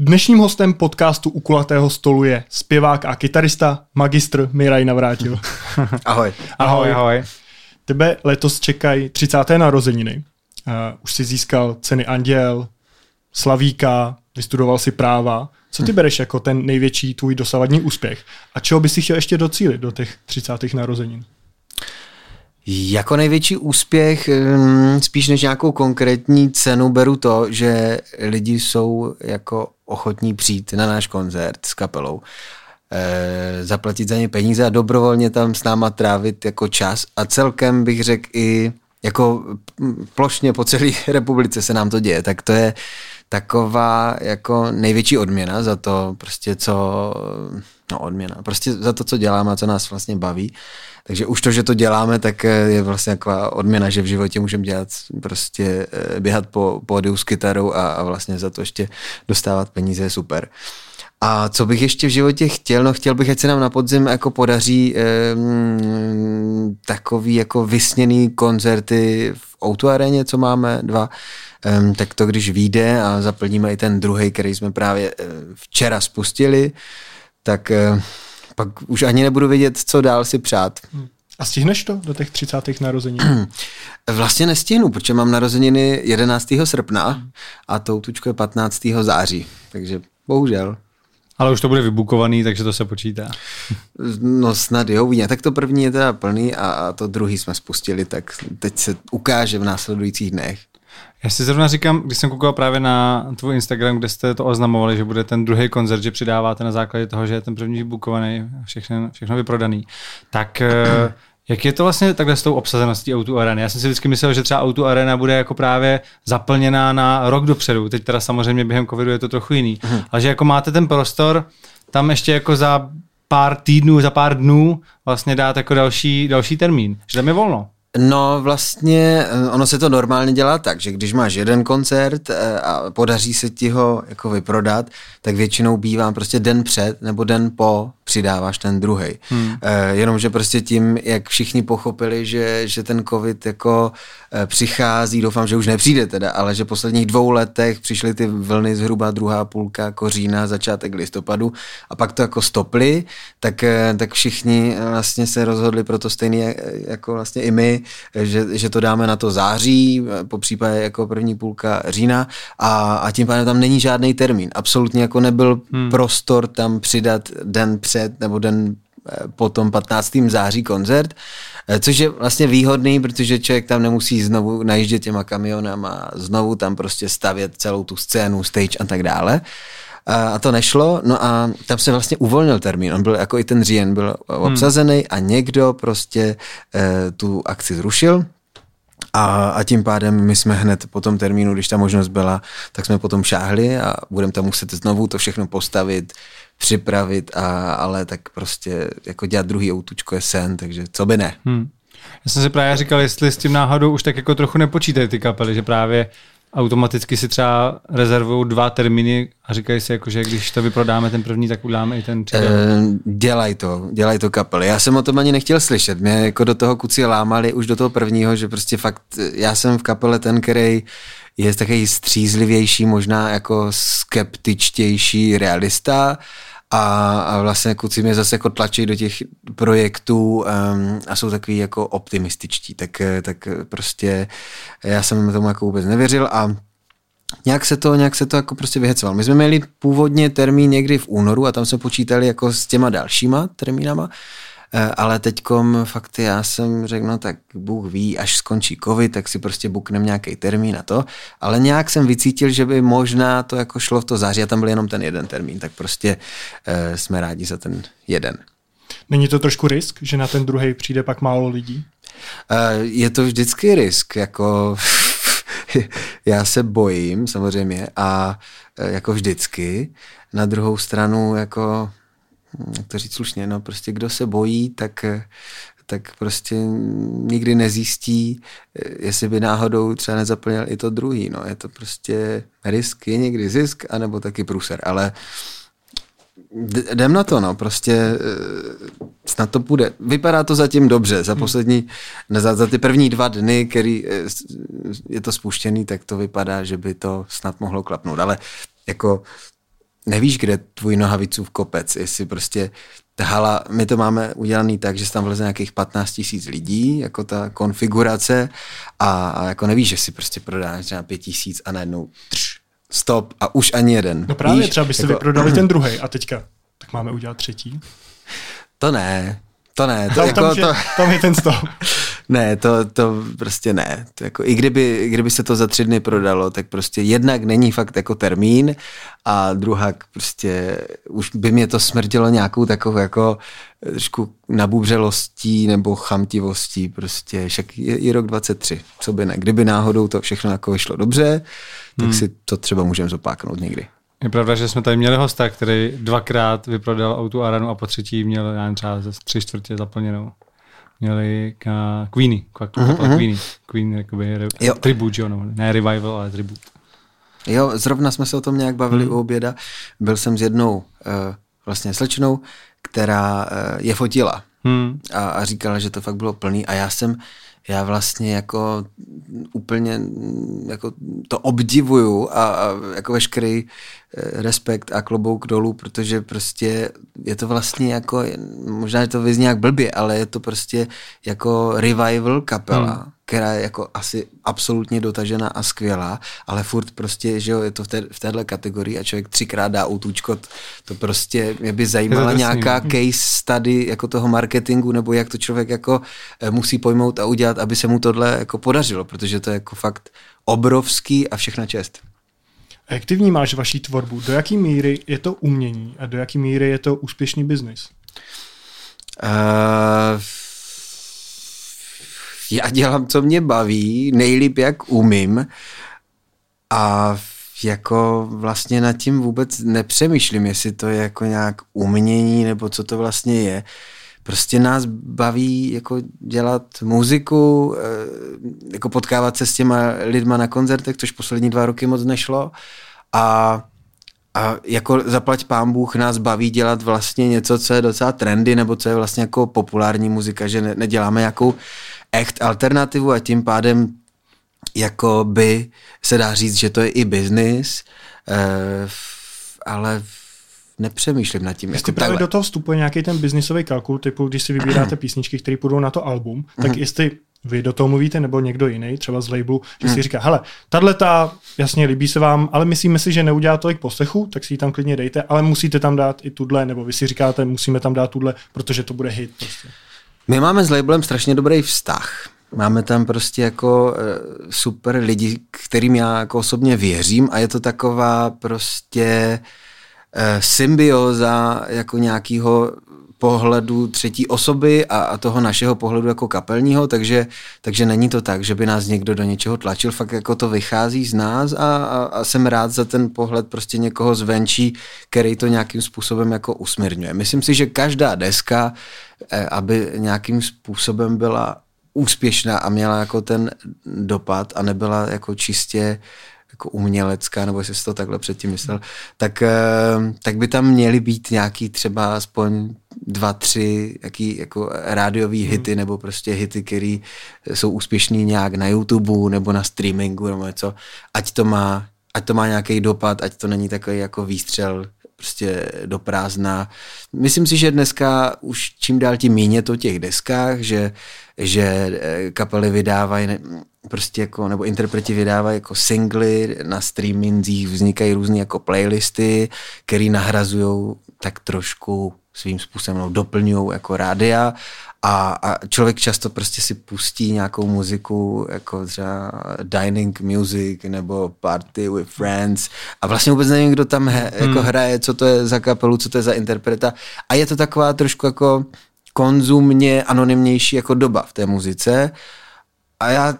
Dnešním hostem podcastu U kulatého stolu je zpěvák a kytarista, magistr Miraj Navrátil. Ahoj. Ahoj. Ahoj. Tebe letos čekají 30. narozeniny. Už jsi získal Ceny Anděl, Slavíka, vystudoval si práva. Co ty bereš jako ten největší tvůj dosavadní úspěch? A čeho bys si chtěl ještě docílit do těch 30. narozenin? Jako největší úspěch, spíš než nějakou konkrétní cenu, beru to, že lidi jsou jako ochotní přijít na náš koncert s kapelou, zaplatit za ně peníze a dobrovolně tam s náma trávit jako čas. A celkem bych řekl i jako plošně po celé republice se nám to děje, tak to je taková jako největší odměna za to prostě prostě za to, co děláme a co nás vlastně baví. Takže už to, že to děláme, tak je vlastně taková odměna, že v životě můžeme dělat prostě běhat po pódiu s kytarou a vlastně za to ještě dostávat peníze je super. A co bych ještě v životě chtěl? No chtěl bych, ať se nám na podzim jako podaří takový jako vysněný koncerty v O2 aréně, co máme dva, tak to když vyjde a zaplníme i ten druhý, který jsme právě včera spustili, tak pak už ani nebudu vědět, co dál si přát. A stihneš to do těch 30. narozenin? Vlastně nestihnu, protože mám narozeniny 11. srpna a toutučko je 15. září, takže bohužel. Ale už to bude vybukovaný, takže to se počítá. No snad jo, uvidíme. Tak to první je teda plný a to druhý jsme spustili, tak teď se ukáže v následujících dnech. Já si zrovna říkám, když jsem koukal právě na tvůj Instagram, kde jste to oznamovali, že bude ten druhý koncert, že přidáváte na základě toho, že je ten první vybukovaný, všechno vyprodaný, tak jak je to vlastně takhle s tou obsazeností O2 Areny? Já jsem si vždycky myslel, že třeba O2 Arena bude jako právě zaplněná na rok dopředu. Teď teda samozřejmě během covidu je to trochu jiný. Ale že jako máte ten prostor tam ještě jako za pár týdnů, za pár dnů vlastně dát jako další termín. Že tam je volno. No vlastně ono se to normálně dělá tak, že když máš jeden koncert a podaří se ti ho jako vyprodat, tak většinou bývá prostě den před nebo den po přidáváš ten druhej. Jenomže prostě tím, jak všichni pochopili, že ten covid jako přichází, doufám, že už nepřijde teda, ale že posledních 2 letech přišly ty vlny zhruba druhá půlka října, začátek listopadu a pak to jako stopli, tak všichni vlastně se rozhodli pro to stejný jako vlastně i my, že to dáme na to září, popřípadě jako první půlka října a tím pádem tam není žádný termín. Absolutně jako nebyl prostor tam přidat den před nebo den potom 15. září koncert, což je vlastně výhodný, protože člověk tam nemusí znovu najíždět těma kamionama a znovu tam prostě stavět celou tu scénu, stage a tak dále. A to nešlo, no a tam se vlastně uvolnil termín, on byl jako i ten říjen byl obsazený a někdo prostě tu akci zrušil a tím pádem my jsme hned po tom termínu, když ta možnost byla, tak jsme potom šáhli a budeme tam muset znovu to všechno postavit, připravit, ale tak prostě jako dělat druhý autůčko je sen, takže co by ne. Já jsem si právě říkal, jestli s tím náhodou už tak jako trochu nepočítají ty kapely, že právě automaticky si třeba rezervují 2 termíny a říkají si, jako, že když to vyprodáme ten první, tak uděláme i ten třetí. Dělají to kapely. Já jsem o tom ani nechtěl slyšet. Mě jako do toho kuci lámali už do toho prvního, že prostě fakt já jsem v kapele ten, který je takový střízlivější, možná jako skeptičtější realista a vlastně kluci mě zase jako tlačí do těch projektů a jsou takový jako optimističtí, tak prostě já jsem tomu jako vůbec nevěřil a nějak se to jako prostě vyhecoval. My jsme měli původně termín někdy v únoru a tam jsme počítali jako s těma dalšíma termínama, ale teďkom fakt já jsem řekl, no tak Bůh ví, až skončí covid, tak si prostě buknem nějaký termín na to, ale nějak jsem vycítil, že by možná to jako šlo v to září a tam byl jenom ten jeden termín, tak prostě jsme rádi za ten jeden. Není to trošku risk, že na ten druhý přijde pak málo lidí? Je to vždycky risk, jako já se bojím samozřejmě a jako vždycky, na druhou stranu jako to říct slušně, no prostě kdo se bojí, tak prostě nikdy nezjistí, jestli by náhodou třeba nezaplnil i to druhý, no je to prostě risk, je někdy zisk, anebo taky průser, ale jdem na to, no prostě snad to půjde. Vypadá to zatím dobře, za ty první 2 dny, který je to spuštěný, tak to vypadá, že by to snad mohlo klapnout, ale jako nevíš, kde tvůj nohavicu v kopec, jestli prostě tahala, my to máme udělaný tak, že se tam vleze nějakých 15 000 lidí, jako ta konfigurace a jako nevíš, že si prostě prodáš třeba 5 000 a najednou stop a už ani jeden. No právě, víš? Třeba byste jako, vyprodali ten druhej a teďka, tak máme udělat třetí? To ne. Tam je ten stop. Ne, to prostě ne. To jako, i kdyby se to za 3 dny prodalo, tak prostě jednak není fakt jako termín a druhá prostě už by mě to smrdilo nějakou takovou jako trošku nabubřelostí nebo chamtivostí prostě. Však je i rok 23, co by ne. Kdyby náhodou to všechno jako vyšlo dobře, tak si to třeba můžeme zopáknout někdy. Je pravda, že jsme tady měli hosta, který 2krát vyprodal Auto Arenu a po třetí měl třeba 3/4 zaplněnou. Měli Queeny, Queen jakoby tribut, jo, no, ne revival, ale tribut. Jo, zrovna jsme se o tom nějak bavili u oběda. Byl jsem s jednou vlastně slečnou, která je fotila a říkala, že to fakt bylo plný a já vlastně jako úplně jako to obdivuju a jako veškerý respekt a klobouk dolů, protože prostě je to vlastně jako, možná, že to vyzní jak blbě, ale je to prostě jako revival kapela, která je jako asi absolutně dotažená a skvělá, ale furt prostě, že jo, je to v téhle kategorii a člověk 3krát dá outůčko, to prostě mě by zajímala nějaká case study jako toho marketingu, nebo jak to člověk jako musí pojmout a udělat, aby se mu tohle jako podařilo, protože to je jako fakt obrovský a všechna čest. A jak ty vnímáš vaši tvorbu? Do jaký míry je to umění a do jaký míry je to úspěšný biznis? Já dělám, co mě baví, nejlíp, jak umím a jako vlastně nad tím vůbec nepřemýšlím, jestli to je jako nějak umění nebo co to vlastně je. Prostě nás baví jako dělat muziku, jako potkávat se s těma lidma na koncertech, což poslední 2 roky moc nešlo. A jako zaplať pánbůh nás baví dělat vlastně něco, co je docela trendy, nebo co je vlastně jako populární muzika, že neděláme nějakou echt alternativu a tím pádem jako by se dá říct, že to je i biznis, ale nepřemýšlím nad tím. Jestli jako právě do toho vstupuje nějaký ten biznisový kalkul, typu když si vybíráte písničky, které půjdou na to album, tak jestli vy do toho mluvíte nebo někdo jiný, třeba z labelu, že si říká, hele, tato, jasně, líbí se vám, ale myslíme si, že neudělá tolik poslechu, tak si ji tam klidně dejte, ale musíte tam dát i tudle, nebo vy si říkáte, musíme tam dát tudle, protože to bude hit. Prostě. My máme s labelem strašně dobrý vztah. Máme tam prostě jako super lidi, kterým já jako osobně věřím a je to taková prostě symbioza jako nějakého pohledu třetí osoby a toho našeho pohledu jako kapelního, takže není to tak, že by nás někdo do něčeho tlačil, fakt jako to vychází z nás a jsem rád za ten pohled prostě někoho zvenčí, který to nějakým způsobem jako usmírňuje. Myslím si, že každá deska, aby nějakým způsobem byla úspěšná a měla jako ten dopad a nebyla jako čistě jako umělecká, nebo jestli jsi to takhle předtím myslel, tak by tam měly být nějaký třeba aspoň 2-3 jaký jako rádiový hity, nebo prostě hity, které jsou úspěšný nějak na YouTube, nebo na streamingu, nebo něco. Ať to má nějaký dopad, ať to není takový jako výstřel prostě do prázdna. Myslím si, že dneska už čím dál tím míně to těch deskách, že kapely vydávají prostě jako, nebo interpreti vydávají jako singly, na streamingzích vznikají různé jako playlisty, které nahrazují tak trošku svým způsobem, no, doplňují jako rádia a člověk často prostě si pustí nějakou muziku, jako třeba dining music nebo party with friends a vlastně vůbec nevím, kdo tam jako hraje, co to je za kapelu, co to je za interpreta a je to taková trošku jako konzumně anonymnější jako doba v té muzice a já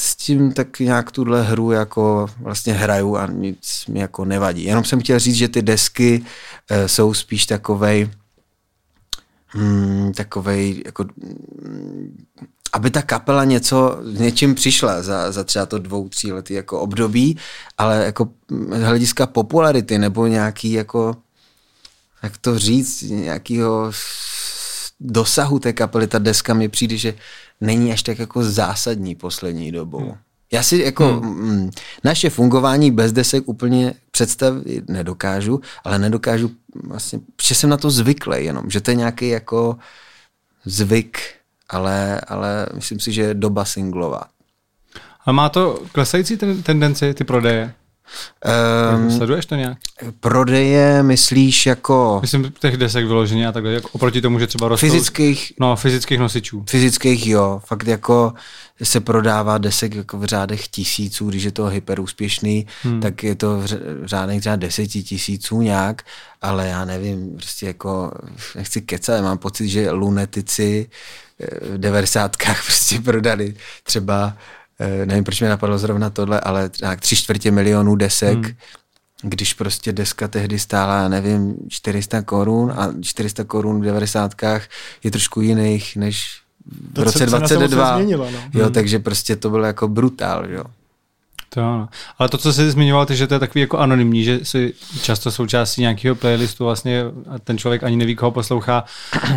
s tím tak nějak tuhle hru jako vlastně hraju a nic mi jako nevadí. Jenom jsem chtěl říct, že ty desky jsou spíš takovej jako aby ta kapela něčím přišla za třeba to 2-3 lety jako období, ale jako z hlediska popularity nebo nějaký jako jak to říct, nějakýho dosahu té kapely, ta deska mi přijde, že není až tak jako zásadní poslední dobou. Já si jako naše fungování bez desek úplně představit nedokážu, ale nedokážu vlastně, že jsem na to zvyklý jenom, že to je nějaký jako zvyk, ale myslím si, že je doba singlová. A má to klesající tendenci, ty prodeje? Sleduješ to nějak? Prodeje myslíš jako... Myslím těch desek vyloženě a takhle, jako oproti tomu, že třeba rostou... Fyzických nosičů. Fyzických, jo. Fakt jako se prodává desek jako v řádech tisíců, když je to hyperúspěšný, tak je to v řádech třeba 10 000 nějak, ale já nevím, prostě jako nechci kecat, mám pocit, že lunetici v 90kách prostě prodali třeba nevím, proč mi napadlo zrovna tohle, ale nějak 750 000 desek, když prostě deska tehdy stála, nevím, 400 Kč a 400 Kč v 90kách je trošku jiných než v roce 22. Změnila, no. Jo, takže prostě to bylo jako brutál, jo. To ano. Ale to, co jsi zmiňoval, že to je takový jako anonymní, že jsi často součástí nějakého playlistu vlastně a ten člověk ani neví, koho poslouchá,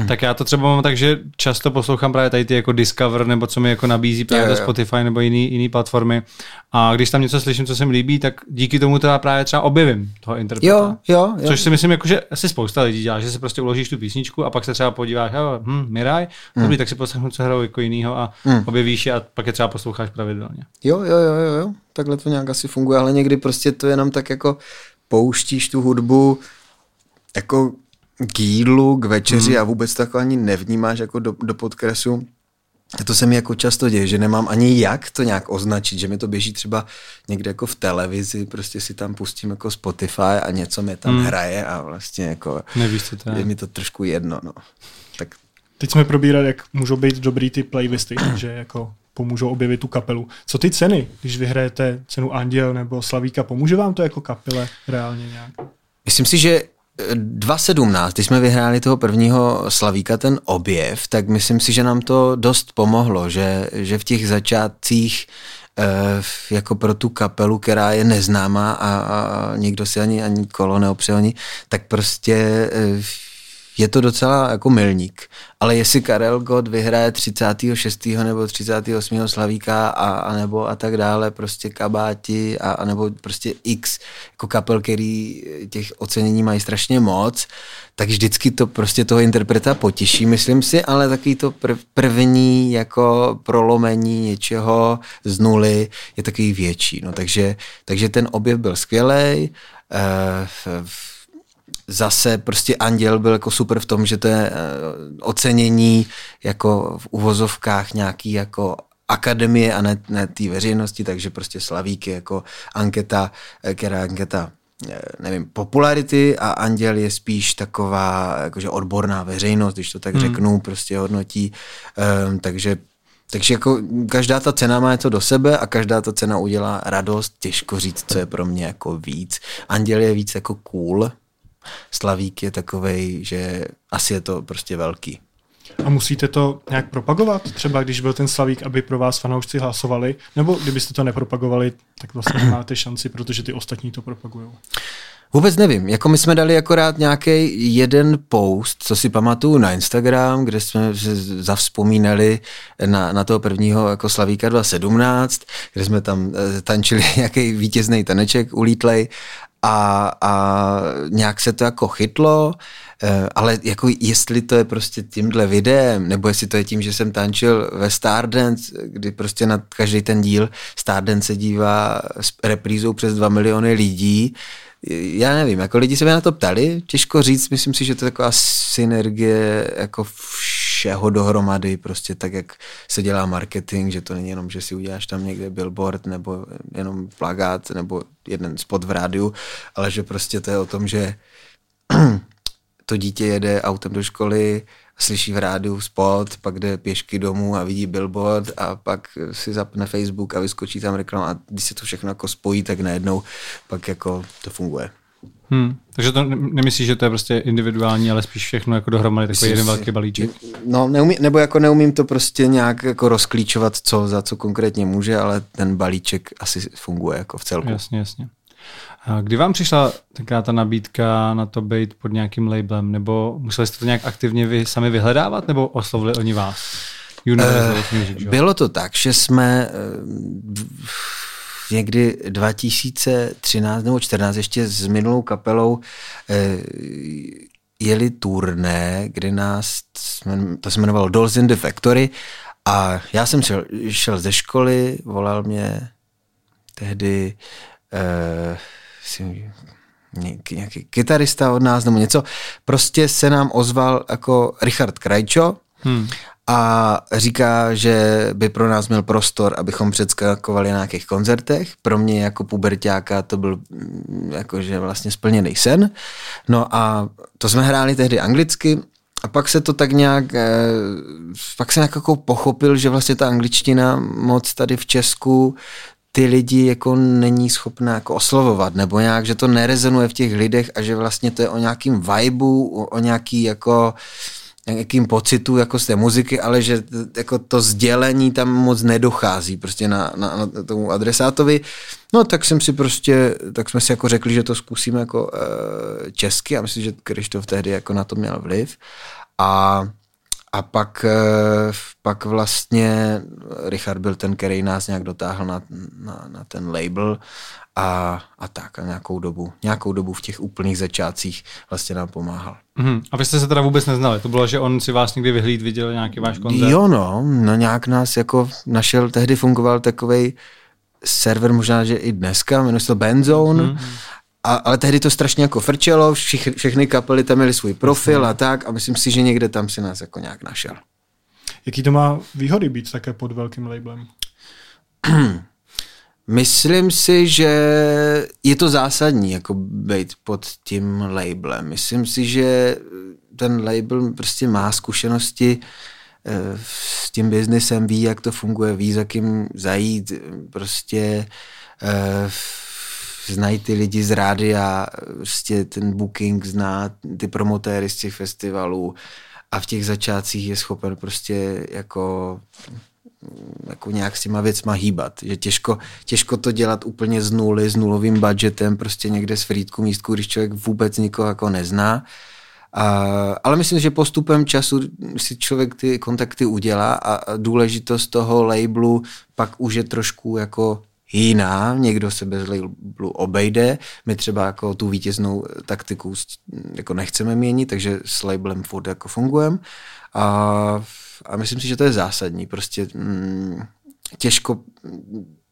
tak já to třeba mám tak, že často poslouchám právě tady ty jako Discover, nebo co mi jako nabízí právě to Spotify nebo jiný platformy. A když tam něco slyším, co se mi líbí, tak díky tomu teda právě třeba objevím toho interpreta. Jo. Což si myslím, jako, že asi spousta lidí dělá, že se prostě uložíš tu písničku a pak se třeba podíváš, Miraj, dobrý, tak si poslechnu, co hrajou jako jinýho a objevíš je a pak je třeba posloucháš pravidelně. Jo. Takhle to nějak asi funguje, ale někdy prostě to jenom tak jako pouštíš tu hudbu jako k jídlu, k večeři a vůbec tak ani nevnímáš jako do podkresu. A to se mi jako často děje, že nemám ani jak to nějak označit, že mi to běží třeba někde jako v televizi, prostě si tam pustím jako Spotify a něco mi tam hraje a vlastně jako nevíš, co to je. Je mi to trošku jedno. No. Tak. Teď jsme probírali, jak můžou být dobrý ty playlisty, že jako pomůžou objevit tu kapelu. Co ty ceny, když vyhrajete cenu Anděl nebo Slavíka, pomůže vám to jako kapele reálně nějak? Myslím si, že 2017, když jsme vyhráli toho prvního Slavíka, ten objev, tak myslím si, že nám to dost pomohlo, že v těch začátcích jako pro tu kapelu, která je neznámá a nikdo si ani kolo neopřelní, tak prostě je to docela jako milník, ale jestli Karel Gott vyhraje 36. nebo 38. Slavíka a nebo a tak dále, prostě Kabáti a nebo prostě X jako kapel, který těch ocenění mají strašně moc, tak vždycky to prostě toho interpreta potěší, myslím si, ale takový to první jako prolomení něčeho z nuly je takový větší, no takže ten objev byl skvělej, zase prostě Anděl byl jako super v tom, že to je ocenění jako v uvozovkách nějaký jako akademie a ne té veřejnosti, takže prostě Slavík je jako anketa, která anketa, nevím, popularity a Anděl je spíš taková jakože odborná veřejnost, když to tak řeknu, prostě hodnotí, takže jako každá ta cena má to do sebe a každá ta cena udělá radost, těžko říct, co je pro mě jako víc. Anděl je víc jako cool, Slavík je takovej, že asi je to prostě velký. A musíte to nějak propagovat? Třeba když byl ten Slavík, aby pro vás fanoušci hlasovali? Nebo kdybyste to nepropagovali, tak vlastně nemáte šanci, protože ty ostatní to propagujou? Vůbec nevím. Jako my jsme dali akorát nějaký jeden post, co si pamatuju na Instagram, kde jsme zavzpomínali na toho prvního jako Slavíka 2017, kde jsme tam tančili nějaký vítězný taneček ulítlej a nějak se to jako chytlo, ale jako jestli to je prostě tímhle videem, nebo jestli to je tím, že jsem tančil ve Stardance, kdy prostě na každý ten díl Stardance se dívá s reprízou přes 2 miliony lidí, já nevím, jako lidi se mě na to ptali, těžko říct, myslím si, že to je taková synergie jako všeho dohromady, prostě tak, jak se dělá marketing, že to není jenom, že si uděláš tam někde billboard nebo jenom plakát nebo jeden spot v rádiu, ale že prostě to je o tom, že to dítě jede autem do školy, slyší v rádiu spot, pak jde pěšky domů a vidí billboard a pak si zapne Facebook a vyskočí tam reklama a když se to všechno jako spojí, tak najednou pak jako to funguje. Takže to nemyslíš, že to je prostě individuální, ale spíš všechno jako dohromady, takový jeden velký balíček? No, neumím to prostě nějak jako rozklíčovat, co za co konkrétně může, ale ten balíček asi funguje jako v celku. Jasně. A kdy vám přišla taká ta nabídka na to být pod nějakým labelem, nebo museli jste to nějak aktivně vy sami vyhledávat, nebo oslovili oni vás? Bylo to tak, že jsme někdy 2013 nebo 2014 ještě s minulou kapelou jeli turné, kde nás, to se jmenovalo Dolce in the Factory, a já jsem šel ze školy, volal mě tehdy nějaký kytarista od nás nebo něco, prostě se nám ozval jako Richard Krajčo a říká, že by pro nás měl prostor, abychom předskakovali na nějakých koncertech. Pro mě jako puberťáka to byl jakože vlastně splněný sen. No a to jsme hráli tehdy anglicky a pak se to tak nějak, pak jsem nějak jako pochopil, že vlastně ta angličtina moc tady v Česku ty lidi jako není schopná jako oslovovat, nebo nějak, že to nerezonuje v těch lidech a že vlastně to je o nějakým vibeu, o nějaký jako nějakým pocitu jako z té muziky, ale že jako to sdělení tam moc nedochází prostě na tomu adresátovi. No tak jsem si prostě, tak jsme si jako řekli, že to zkusíme jako česky, a myslím, že Kryštof tehdy jako na to měl vliv. A pak vlastně Richard byl ten, který nás nějak dotáhl na ten label a tak. A nějakou dobu v těch úplných začátcích vlastně nám pomáhal. A vy jste se teda vůbec neznali? To bylo, že on si vás někdy vyhlíd, viděl nějaký váš koncert? Jo, no nějak nás jako našel, tehdy fungoval takovej server, možná, že i dneska, jmenuje se to BandZone, ale tehdy to strašně jako frčelo, všechny kapely tam měly svůj profil a tak, a myslím si, že někde tam si nás jako nějak našel. Jaký to má výhody být také pod velkým labelem? Myslím si, že je to zásadní jako být pod tím labelem. Myslím si, že ten label prostě má zkušenosti s tím biznesem, ví, jak to funguje, ví, za kým zajít, prostě znají ty lidi z rádia, prostě ten booking zná ty promotéry z těch festivalů a v těch začátcích je schopen prostě jako nějak s těma věcma hýbat. Že těžko to dělat úplně z nuly, s nulovým budgetem, prostě někde z Frýdku-Místku, když člověk vůbec nikoho jako nezná. Ale myslím, že postupem času si člověk ty kontakty udělá a důležitost toho labelu pak už je trošku jako jiná, někdo se bez labelu obejde, my třeba jako tu vítěznou taktiku jako nechceme měnit, takže s labelem furt jako fungujeme a myslím si, že to je zásadní, prostě těžko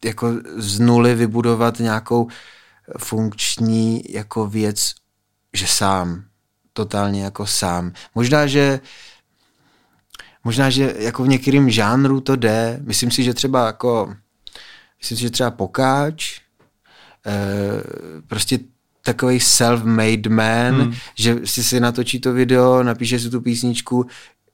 jako z nuly vybudovat nějakou funkční jako věc, že sám, totálně jako sám. Možná, že jako v některým žánru to jde, myslím si, že třeba Pokáč, prostě takovej self-made man, že si natočí to video, napíše si tu písničku,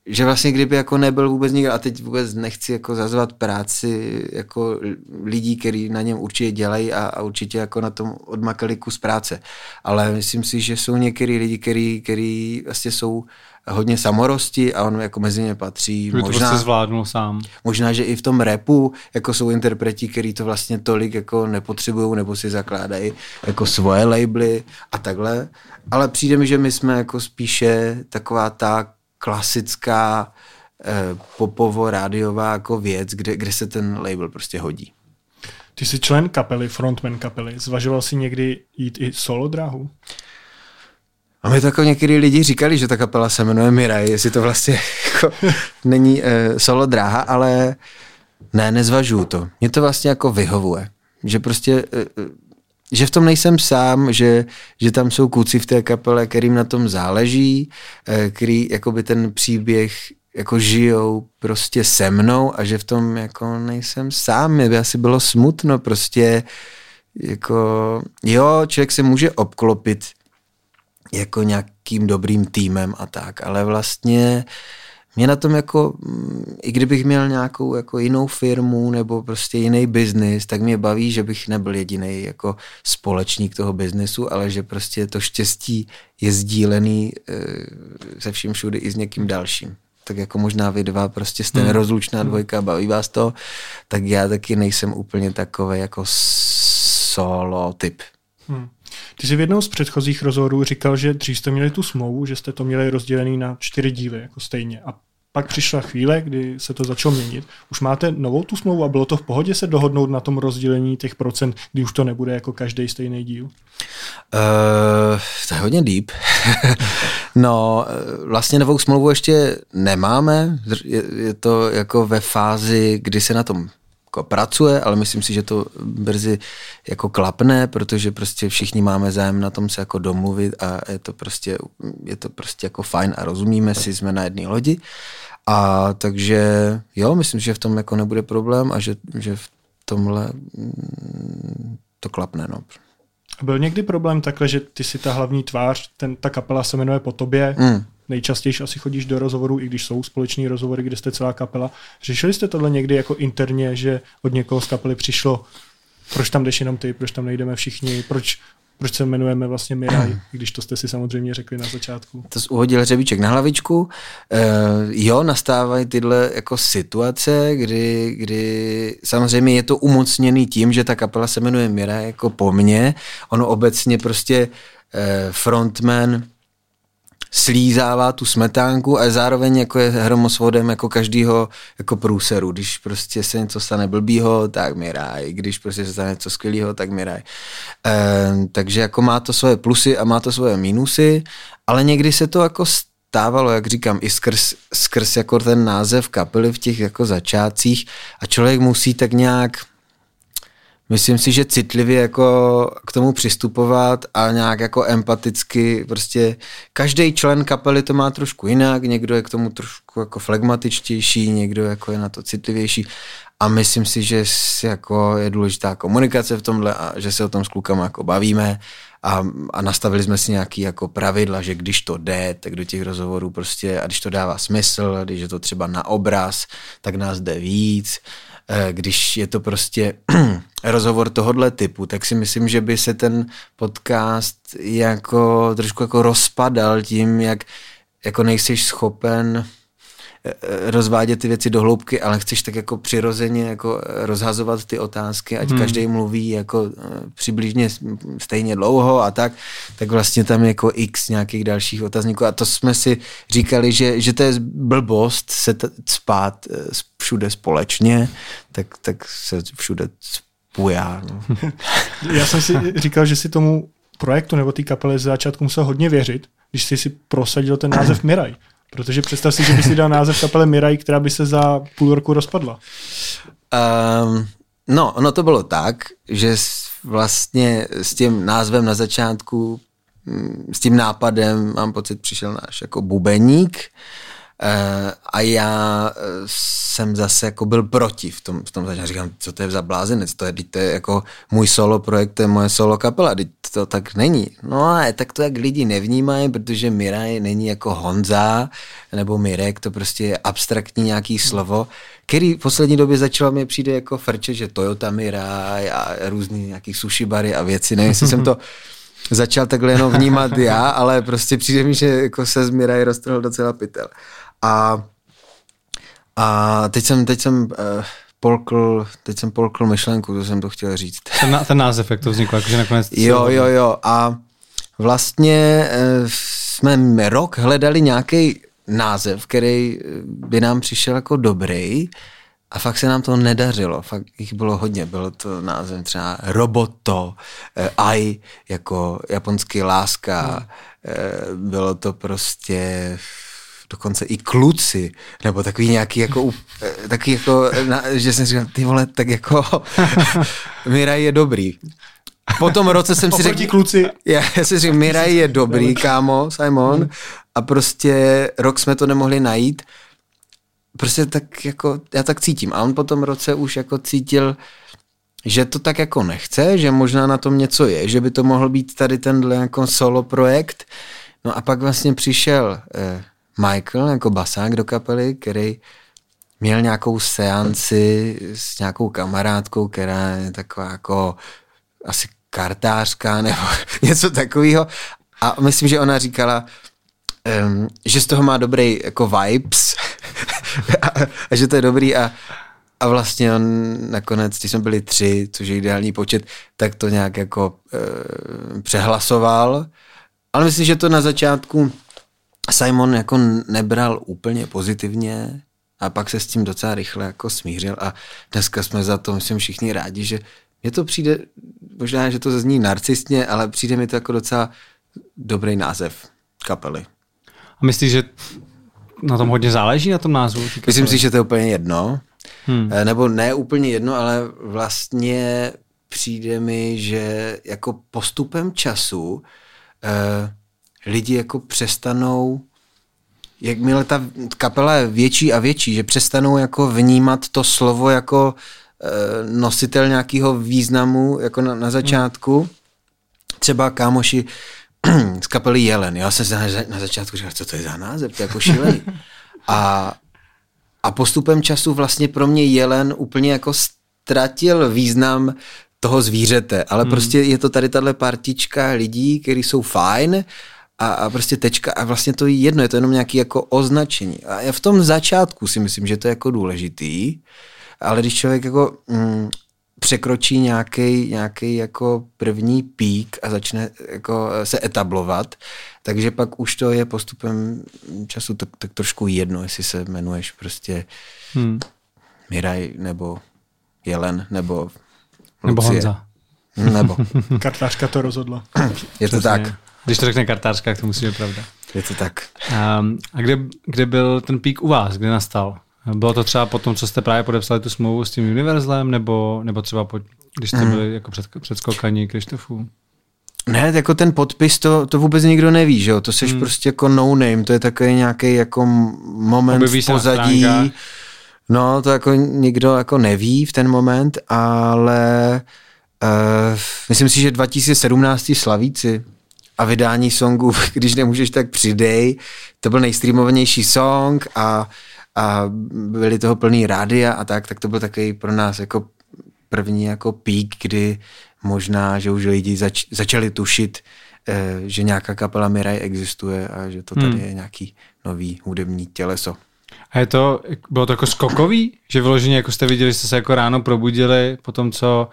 že vlastně kdyby jako nebyl vůbec nikdo, a teď vůbec nechci jako zazvat práci jako lidí, kteří na něm určitě dělají a určitě jako na tom odmakali kus práce. Ale myslím si, že jsou některý lidi, kteří vlastně jsou hodně samorosti a on jako mezi ně patří. Kdyby možná to prostě zvládnul sám. Možná, že i v tom rapu jako jsou interpreti, kteří to vlastně tolik jako nepotřebují nebo si zakládají jako svoje labely a takhle. Ale přijde mi, že my jsme jako spíše taková ta klasická popovo-rádiová jako věc, kde se ten label prostě hodí. Ty jsi člen kapely, frontman kapely. Zvažoval jsi někdy jít i solo dráhu? A mi to jako někdy lidi říkali, že ta kapela se jmenuje Miraj, jestli to vlastně jako není solo dráha, ale ne, nezvažuju to. Mě to vlastně jako vyhovuje. Že prostě že v tom nejsem sám, že tam jsou kluci v té kapele, kterým na tom záleží, který jakoby ten příběh jako žijou prostě se mnou a že v tom jako nejsem sám. Mě by asi bylo smutno prostě jako jo, člověk se může obklopit jako nějakým dobrým týmem a tak, ale vlastně mě na tom jako, i kdybych měl nějakou jako jinou firmu nebo prostě jiný biznis, tak mě baví, že bych nebyl jedinej jako společník toho biznisu, ale že prostě to štěstí je sdílený se vším všudy i s někým dalším. Tak jako možná vy dva prostě jste nerozlučná dvojka, baví vás to, tak já taky nejsem úplně takový jako solo typ. Ty jsi v jednou z předchozích rozhovorů říkal, že dřív jste měli tu smlouvu, že jste to měli rozdělený na 4 díly, jako stejně. A Pak přišla chvíle, kdy se to začalo měnit. Už máte novou tu smlouvu a bylo to v pohodě se dohodnout na tom rozdělení těch procent, kdy už to nebude jako každý stejný díl? To je hodně deep. No, vlastně novou smlouvu ještě nemáme. Je to jako ve fázi, kdy se na tom jako pracuje, ale myslím si, že to brzy jako klapne, protože prostě všichni máme zájem na tom se jako domluvit a je to prostě jako fajn a rozumíme si, jsme na jedné lodi. A takže jo, myslím, že v tom jako nebude problém a že v tomhle to klapne, no. Byl někdy problém takhle, že ty si ta hlavní tvář, ta kapela se jmenuje po tobě, nejčastěji asi chodíš do rozhovorů, i když jsou společný rozhovory, kde jste celá kapela. Řešili jste tohle někdy jako interně, že od někoho z kapely přišlo, proč tam jdeš jenom ty, proč tam nejdeme všichni, proč se jmenujeme vlastně Miraj, když to jste si samozřejmě řekli na začátku. To jsi uhodil hřebíček na hlavičku. Jo, nastávají tyhle jako situace, kdy samozřejmě je to umocněný tím, že ta kapela se jmenuje Miraj jako po mně. Ono obecně prostě frontman slízává tu smetánku a zároveň jako je hromosvodem jako každýho jako průseru. Když prostě se něco stane blbýho, tak Miraj. Když prostě se stane něco skvělýho, tak Miraj. Takže jako má to svoje plusy a má to svoje mínusy, ale někdy se to jako stávalo, jak říkám, i skrz jako ten název kapely v těch jako začátcích a člověk musí tak nějak, myslím si, že citlivě jako k tomu přistupovat a nějak jako empaticky, prostě každý člen kapely to má trošku jinak, někdo je k tomu trošku jako flegmatičtější, někdo jako je na to citlivější a myslím si, že jako je důležitá komunikace v tomhle a že se o tom s klukama jako bavíme a nastavili jsme si nějaký jako pravidla, že když to jde, tak do těch rozhovorů prostě a když to dává smysl, když je to třeba na obraz, tak nás jde víc. Když je to prostě rozhovor tohodle typu, tak si myslím, že by se ten podcast jako trošku jako rozpadal tím, jak jako nejseš schopen rozvádět ty věci do hloubky, ale chceš tak jako přirozeně jako rozhazovat ty otázky, ať každý mluví jako přibližně stejně dlouho a tak vlastně tam jako x nějakých dalších otazníků a to jsme si říkali, že to je blbost se spát všude společně, tak se všude spujá. No. Já jsem si říkal, že si tomu projektu nebo té kapele z začátku musel hodně věřit, když jsi si prosadil ten název Miraj. Protože představ si, že by si dal název kapele Miraj, která by se za půl roku rozpadla. No, to bylo tak, že vlastně s tím názvem na začátku, s tím nápadem, mám pocit, přišel náš jako bubeník a já jsem zase jako byl proti v tom začátku. Říkám, co to je za blázinec, to je jako můj solo projekt, to je moje solo kapela, to tak není. No a tak to jak lidi nevnímají, protože Miraj není jako Honza nebo Mirek, to prostě je abstraktní nějaký slovo, který v poslední době začalo mi přijde jako frče, že Toyota Miraj a různý nějaký sushi bary a věci, nevím, jestli jsem to začal takhle jenom vnímat já, ale prostě přijde mi, že jako se z Miraj roztrhl docela pytel. A teď jsem polkl myšlenku, to jsem to chtěl říct. Ten název, jak to vzniklo, jakože nakonec... Jo. A vlastně jsme rok hledali nějaký název, který by nám přišel jako dobrý a fakt se nám to nedařilo. Fakt jich bylo hodně. Bylo to název třeba Roboto, Ai, jako japonský láska. Bylo to prostě... dokonce i kluci, nebo takový nějaký jako, že jsem říkal, ty vole, tak jako Miraj je dobrý. Po tom roce jsem si řekl, kluci. Já jsem říkal, Miraj je dobrý, kámo, Simon, a prostě rok jsme to nemohli najít. Prostě tak jako, já tak cítím. A on po tom roce už jako cítil, že to tak jako nechce, že možná na tom něco je, že by to mohl být tady tenhle jako solo projekt. No a pak vlastně přišel Michael jako basák do kapely, který měl nějakou seanci s nějakou kamarádkou, která je taková jako asi kartářka nebo něco takového. A myslím, že ona říkala, že z toho má dobrý jako vibes a že to je dobrý a vlastně on nakonec, když jsme byli 3, což je ideální počet, tak to nějak jako přehlasoval. Ale myslím, že to na začátku Simon jako nebral úplně pozitivně a pak se s tím docela rychle jako smířil a dneska jsme za to, myslím, všichni rádi, že mně to přijde, možná, že to zní narcistně, ale přijde mi to jako docela dobrý název kapely. A myslíš, že na tom hodně záleží, na tom názvu? Myslím si, že to je úplně jedno. Nebo ne úplně jedno, ale vlastně přijde mi, že jako postupem času lidi jako přestanou, jakmile ta kapela je větší a větší, že přestanou jako vnímat to slovo jako nositel nějakého významu jako na začátku. Třeba kámoši z kapely Jelen. Já jsem na začátku říkal, co to je za název, to je jako šílený. A postupem času vlastně pro mě Jelen úplně jako ztratil význam toho zvířete, ale prostě je to tady tahle partička lidí, kteří jsou fajn a prostě tečka a vlastně to je jedno, je to jenom nějaké jako označení. A já v tom začátku si myslím, že to je jako důležitý, ale když člověk jako překročí nějaký jako první pík a začne jako se etablovat, takže pak už to je postupem času tak trošku jedno, jestli se jmenuješ prostě Miraj nebo Jelen nebo Lucie. Nebo Honza. Nebo. Kartářka to rozhodla. Je to tak. Když to řekne kartářka, to musí být pravda. Je to tak. A kde byl ten pík u vás? Kde nastal? Bylo to třeba po tom, co jste právě podepsali tu smlouvu s tím Universalem, nebo třeba když jste byli jako předskokaní Kryštofu? Ne, jako ten podpis, to vůbec nikdo neví, že jo? To seš prostě jako no name, to je takový nějaký jako moment v pozadí. No, to jako nikdo jako neví v ten moment, ale myslím si, že 2017 Slavíci a vydání songu Když nemůžeš, tak přidej. To byl nejstreamovanější song a byly toho plný rádia a tak to byl takový pro nás jako první jako pík, kdy možná, že už lidi začali tušit, že nějaká kapela Miraj existuje a že to tady je nějaký nový hudební těleso. A bylo to jako skokový? Že vyloženě, jako jste viděli, jste se jako ráno probudili po tom, co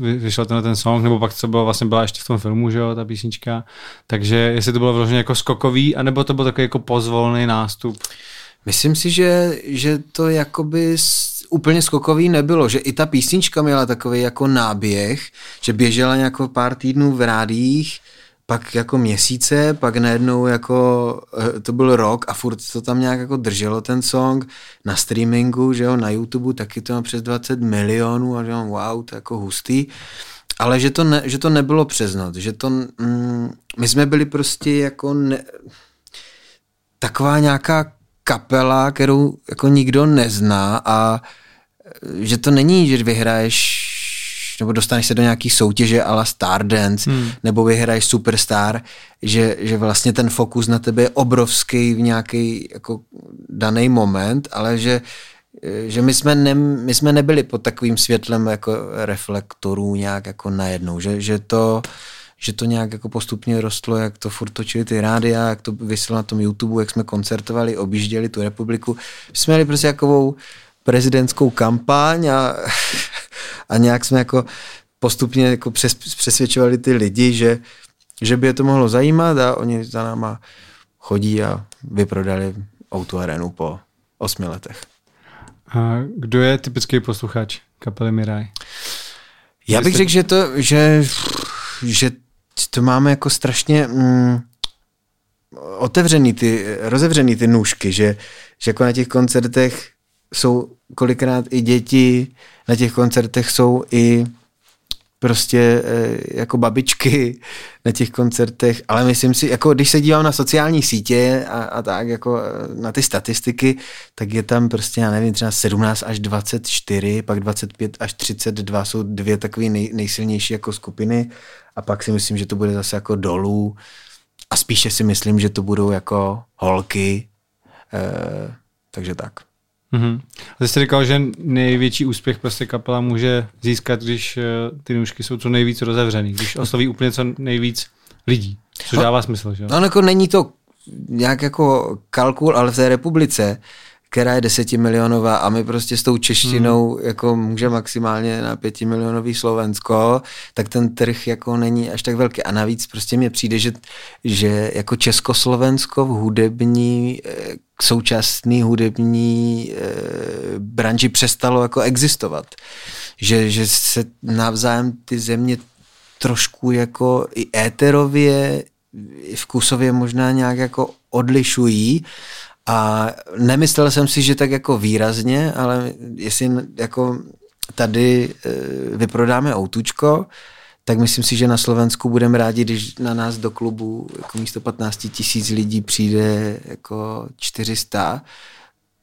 vyšel ten song, nebo pak co bylo, vlastně byla ještě v tom filmu, že jo, ta písnička. Takže jestli to bylo vyloženě jako skokový, anebo to byl takový jako pozvolný nástup? Myslím si, že to jakoby úplně skokový nebylo, že i ta písnička měla takový jako náběh, že běžela nějakou pár týdnů v rádiích, pak jako měsíce, pak najednou jako to byl rok a furt to tam nějak jako drželo ten song na streamingu, že jo, na YouTube taky to má přes 20 milionů a že jo, wow, to jako hustý, ale že to nebylo přes noc, že to, my jsme byli prostě jako taková nějaká kapela, kterou jako nikdo nezná a že to není, že vyhraješ nebo dostaneš se do nějaký soutěže a la Stardance, nebo vyhraješ Superstar, že vlastně ten fokus na tebe je obrovský v nějaký jako daný moment, ale že my jsme nebyli pod takovým světlem jako reflektorů nějak jako najednou, že to nějak jako postupně rostlo, jak to furt točili ty rádia, jak to vyselo na tom YouTube, jak jsme koncertovali, objížděli tu republiku. Jsme měli prostě jakovou prezidentskou kampaň a nějak jsme jako postupně jako přesvědčovali ty lidi, že by je to mohlo zajímat a oni za náma chodí a vyprodali Auto Arenu po 8 letech. A kdo je typický posluchač kapely Miraj? Já bych řekl, že to máme jako strašně rozevřený ty nůžky, že jako na těch koncertech jsou kolikrát i děti, na těch koncertech jsou i prostě jako babičky na těch koncertech, ale myslím si, jako když se dívám na sociální sítě a tak, jako na ty statistiky, tak je tam prostě, já nevím, třeba 17 až 24, pak 25 až 32 jsou dvě takové nejsilnější jako skupiny a pak si myslím, že to bude zase jako dolů a spíše si myslím, že to budou jako holky, takže tak. Mm-hmm. A jste říkal, že největší úspěch prostě kapela může získat, když ty nůžky jsou co nejvíc rozevřený, když osloví úplně co nejvíc lidí, což dává smysl, že jo? No, jako není to nějak jako kalkul, ale v té republice která je 10 milionová a my prostě s tou češtinou jako může maximálně na 5 milionový Slovensko, tak ten trh jako není až tak velký. A navíc prostě mně přijde, že jako Československo v hudební současný hudební branži přestalo jako existovat. Že se navzájem ty země trošku jako i éterově, i vkusově možná nějak jako odlišují. A nemyslel jsem si, že tak jako výrazně, ale jestli jako tady vyprodáme outučko, tak myslím si, že na Slovensku budeme rádi, když na nás do klubu jako místo 15 000 lidí přijde jako 400,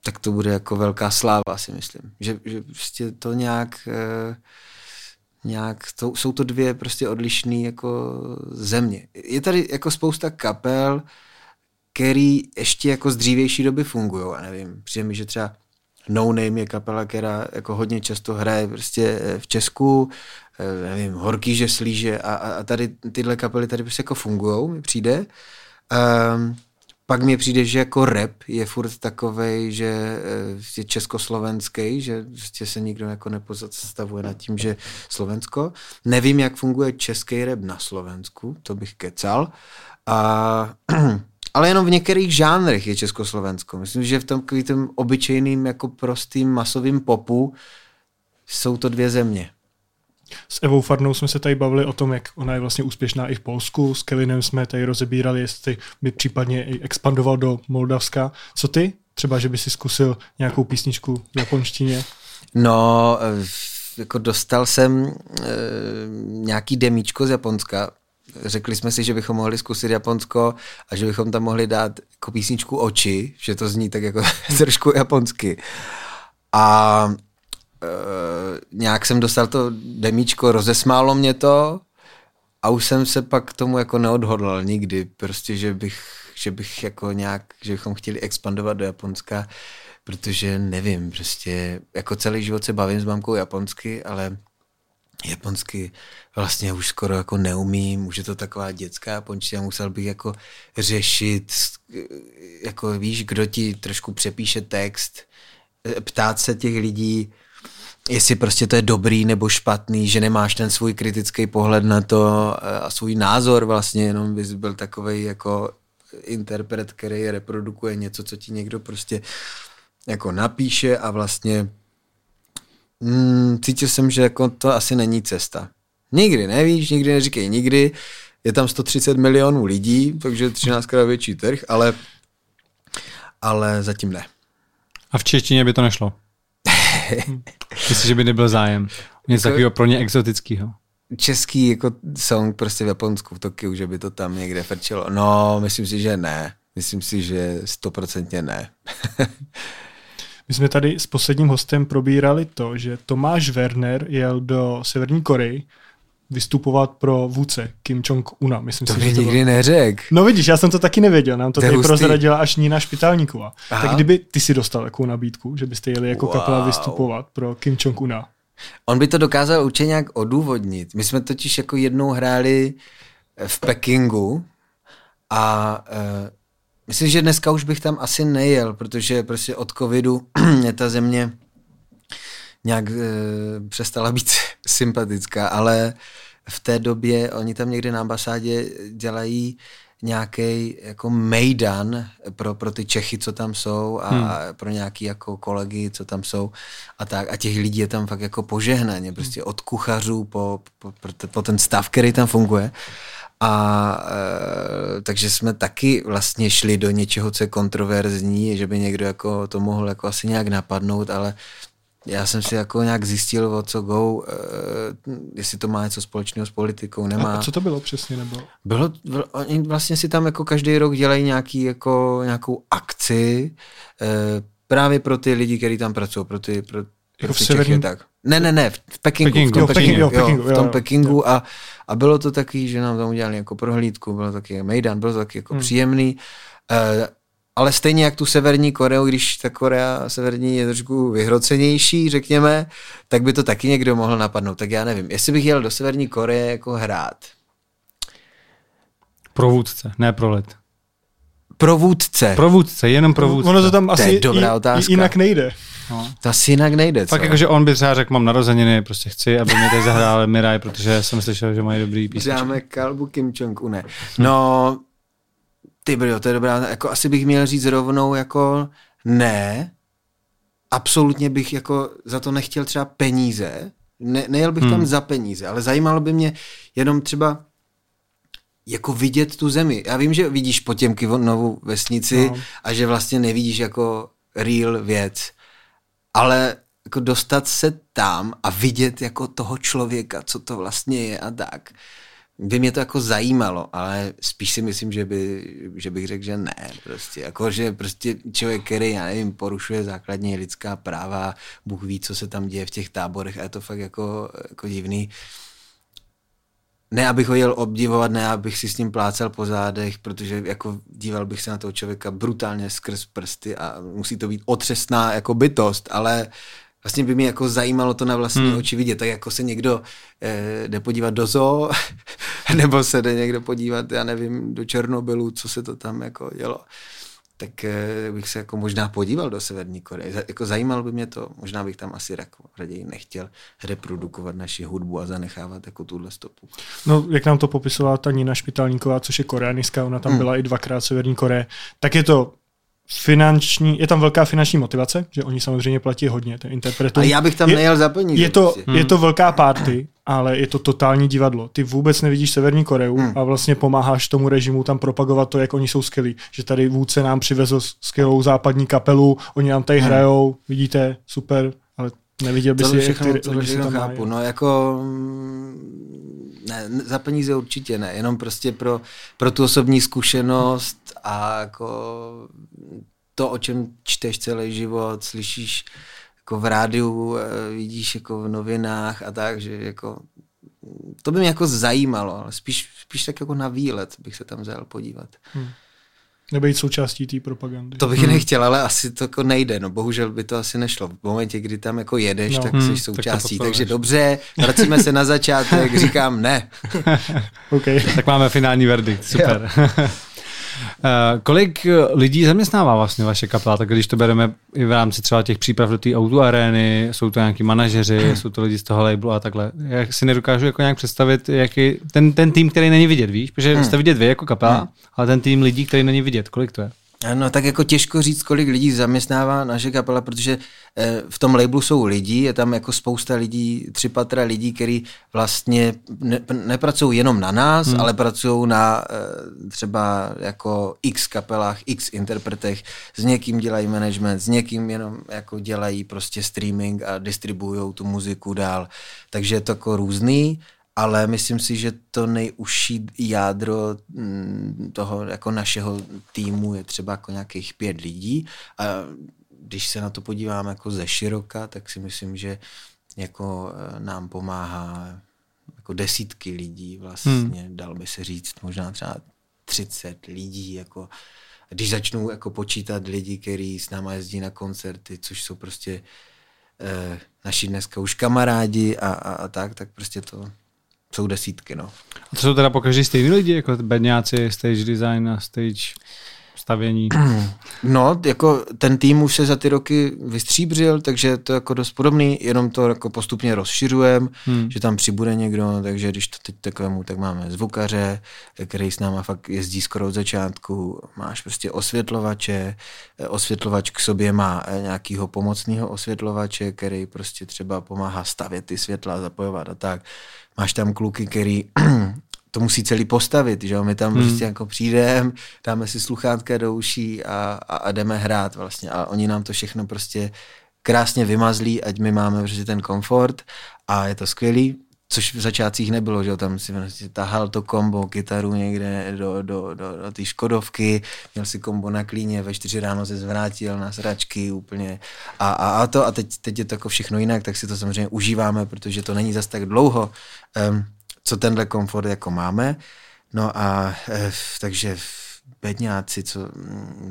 tak to bude jako velká sláva, si myslím. Že prostě to nějak to, jsou to dvě prostě odlišné jako země. Je tady jako spousta kapel, který ještě jako z dřívější doby fungujou, a nevím, přijde mi, že třeba No Name je kapela, která jako hodně často hraje prostě v Česku, nevím, Horký, že slíže a tady tyhle kapely tady prostě jako fungujou, mi přijde. Pak mi přijde, že jako rap je furt takovej, že je československý, že prostě se nikdo jako nepozastavuje nad tím, že Slovensko. Nevím, jak funguje český rap na Slovensku, to bych kecal. Ale jenom v některých žánrech je Československo. Myslím, že v tom kvítém obyčejným, jako prostým masovým popu jsou to dvě země. S Evou Farnou jsme se tady bavili o tom, jak ona je vlastně úspěšná i v Polsku. S Kelinem jsme tady rozebírali, jestli by případně i expandoval do Moldavska. Co ty? Třeba, že by si zkusil nějakou písničku v japonštině? No, jako dostal jsem nějaký demíčko z Japonska. Řekli jsme si, že bychom mohli zkusit Japonsko a že bychom tam mohli dát jako písničku Oči, že to zní tak jako trošku japonsky. A nějak jsem dostal to demíčko, rozesmálo mě to a už jsem se pak tomu jako neodhodlal nikdy, prostě, že bych jako nějak, že bychom chtěli expandovat do Japonska, protože nevím, prostě jako celý život se bavím s mamkou japonsky, ale japonsky vlastně už skoro jako neumím, už je to taková dětská japonština, musel bych jako řešit, jako víš, kdo ti trošku přepíše text, ptát se těch lidí, jestli prostě to je dobrý nebo špatný, že nemáš ten svůj kritický pohled na to a svůj názor vlastně, jenom bys byl takovej jako interpret, který reprodukuje něco, co ti někdo prostě jako napíše a vlastně cítil jsem, že jako to asi není cesta. Nikdy nevíš, nikdy neříkej nikdy. Je tam 130 milionů lidí, takže 13x větší trh, ale zatím ne. A v češtině by to nešlo? Myslím, že by nebyl zájem. Něco takového pro ně exotického. Český jako song prostě v Japonsku, v Tokiu, že by to tam někde frčelo. No, myslím si, že ne. Myslím si, že 100% ne. My jsme tady s posledním hostem probírali to, že Tomáš Werner jel do Severní Koreji vystupovat pro vůdce Kim Jong-una. Myslím to si, by to nikdy neřekl. No vidíš, já jsem to taky nevěděl, nám to tady prozradila až Nina Špitálníková. Aha. Tak kdyby ty si dostal takovou nabídku, že byste jeli jako kapela vystupovat pro Kim Jong-una? On by to dokázal určitě nějak odůvodnit. My jsme totiž jako jednou hráli v Pekingu a myslím, že dneska už bych tam asi nejel, protože prostě od covidu mě ta země nějak přestala být sympatická, ale v té době oni tam někde na ambasádě dělají nějaký jako mejdan pro ty Čechy, co tam jsou a pro nějaký jako kolegy, co tam jsou a tak. A těch lidí je tam fakt jako požehnaně, prostě od kuchařů po ten stav, který tam funguje. A takže jsme taky vlastně šli do něčeho, co je kontroverzní, že by někdo jako to mohl jako asi nějak napadnout, ale já jsem si jako nějak zjistil, o co go, jestli to má něco společného s politikou, nemá. A co to bylo přesně? Nebo? Oni vlastně si tam jako každý rok dělají nějakou akci právě pro ty lidi, kteří tam pracují, pro ty Čechy, tak. Ne, v Pekingu. V tom Pekingu. A bylo to taky, že nám tam udělali jako prohlídku, bylo taky mejdan, bylo to taky jako příjemný. Ale stejně jak tu Severní Koreu, když ta Korea severní je trošku vyhrocenější, řekněme, tak by to taky někdo mohl napadnout. Tak já nevím, jestli bych jel do Severní Koreje jako hrát. Pro vůdce, ne pro lid. Provůdce. Provůdce, jenom provůdce. Ono to tam asi jinak nejde. No. To asi jinak nejde, co? Tak jakože on by třeba řekl, mám narozeniny, prostě chci, aby mě tady zahrál Miraj, protože jsem slyšel, že mají dobrý písničky. Dáme kalbu Kim Jong-une. No, ty bro, to je dobrá, jako asi bych měl říct rovnou, jako ne, absolutně bych jako za to nechtěl třeba peníze, ne, nejel bych tam za peníze, ale zajímalo by mě jenom třeba jako vidět tu zemi. Já vím, že vidíš Potěmkinovu vesnici a že vlastně nevidíš jako real věc, ale jako dostat se tam a vidět jako toho člověka, co to vlastně je a tak, by mě to jako zajímalo, ale spíš si myslím, že bych řekl, že ne. Prostě. Jako, že prostě člověk, který, já nevím, porušuje základní lidská práva, Bůh ví, co se tam děje v těch táborech a je to fakt jako divný. Ne, abych ho jel obdivovat, ne, abych si s ním plácal po zádech, protože jako díval bych se na toho člověka brutálně skrz prsty a musí to být otřesná jako bytost, ale vlastně by mě jako zajímalo to na vlastní oči vidět, tak jako se někdo jde podívat do zoo, nebo se jde někdo podívat, já nevím, do Černobylu, co se to tam jako dělo. Tak bych se jako možná podíval do Severní Koreje. Jako zajímalo by mě to, možná bych tam asi raději nechtěl reprodukovat naši hudbu a zanechávat jako tuhle stopu. No, jak nám to popisovala ta Nina Špitalníková, což je koreanistka, ona tam byla i dvakrát Severní Koreje, tak je to finanční, je tam velká finanční motivace, že oni samozřejmě platí hodně, ten interpretům. A já bych tam nejel za peníze. Je to velká party, ale je to totální divadlo. Ty vůbec nevidíš Severní Koreu a vlastně pomáháš tomu režimu tam propagovat to, jak oni jsou skvělí. Že tady vůdce nám přivezl skvělou západní kapelu, oni nám tady hrajou, vidíte, super, ale neviděl by si, jak ty lidi tam chápu. No jako ne, za peníze určitě ne, jenom prostě pro tu osobní zkušenost a jako to, o čem čteš celý život, slyšíš jako v rádiu, vidíš jako v novinách a tak, že jako to by mě jako zajímalo, ale spíš tak jako na výlet bych se tam zajel podívat. Nebejt součástí té propagandy. To bych nechtěl, ale asi to jako nejde. No, bohužel by to asi nešlo. V momentě, kdy tam jako jedeš, tak jsi součástí. Takže dobře, vracíme se na začátek, říkám ne. Okay. Tak máme finální verdikt, super. Kolik lidí zaměstnává vlastně vaše kapela? Tak když to bereme i v rámci třeba těch příprav do té Auto Areny, jsou to nějaký manažeři, jsou to lidi z toho labelu a takhle. Já si nedokážu jako nějak představit, jaký ten tým, který není vidět, víš? Protože jste vidět vy jako kapela, ale ten tým lidí, který není vidět, kolik to je? No tak jako těžko říct, kolik lidí zaměstnává naše kapela, protože v tom labelu jsou lidi, je tam jako spousta lidí, 3 patra lidí, který vlastně nepracují jenom na nás, ale pracují na třeba jako x kapelách, x interpretech, s někým dělají management, s někým jenom jako dělají prostě streaming a distribuujou tu muziku dál, takže je to jako různý. Ale myslím si, že to nejužší jádro toho jako našeho týmu je třeba jako nějakých 5 lidí. A když se na to podívám jako ze široka, tak si myslím, že jako nám pomáhá jako desítky lidí vlastně, dal by se říct, možná třeba 30 lidí. Jako, když začnu jako počítat lidi, kteří s náma jezdí na koncerty, což jsou prostě naši dneska už kamarádi a tak, tak prostě to jsou desítky, no. A to jsou teda po každý stejný lidi, jako bedňáci, stage design a stage stavění? No, jako ten tým už se za ty roky vystříbřil, takže je to jako dost podobný, jenom to jako postupně rozšiřujeme, že tam přibude někdo, takže když to teď takovému, tak máme zvukaře, který s náma fakt jezdí skoro od začátku, máš prostě osvětlovače, osvětlovač k sobě má nějakýho pomocného osvětlovače, který prostě třeba pomáhá stavět ty světla, zapojovat a tak. Máš tam kluky, který to musí celý postavit, že jo? My tam prostě jako přijdeme, dáme si sluchátka do uší a jdeme hrát vlastně. A oni nám to všechno prostě krásně vymazlí, ať my máme prostě ten komfort a je to skvělý, což v začátcích nebylo, že jo? Tam si prostě tahal to kombo, kytaru někde do té Škodovky, měl si kombo na klíně, ve 4 ráno se zvrátil na sračky úplně a teď je to jako všechno jinak, tak si to samozřejmě užíváme, protože to není zas tak dlouho, co tenhle komfort jako máme. No a takže bedňáci,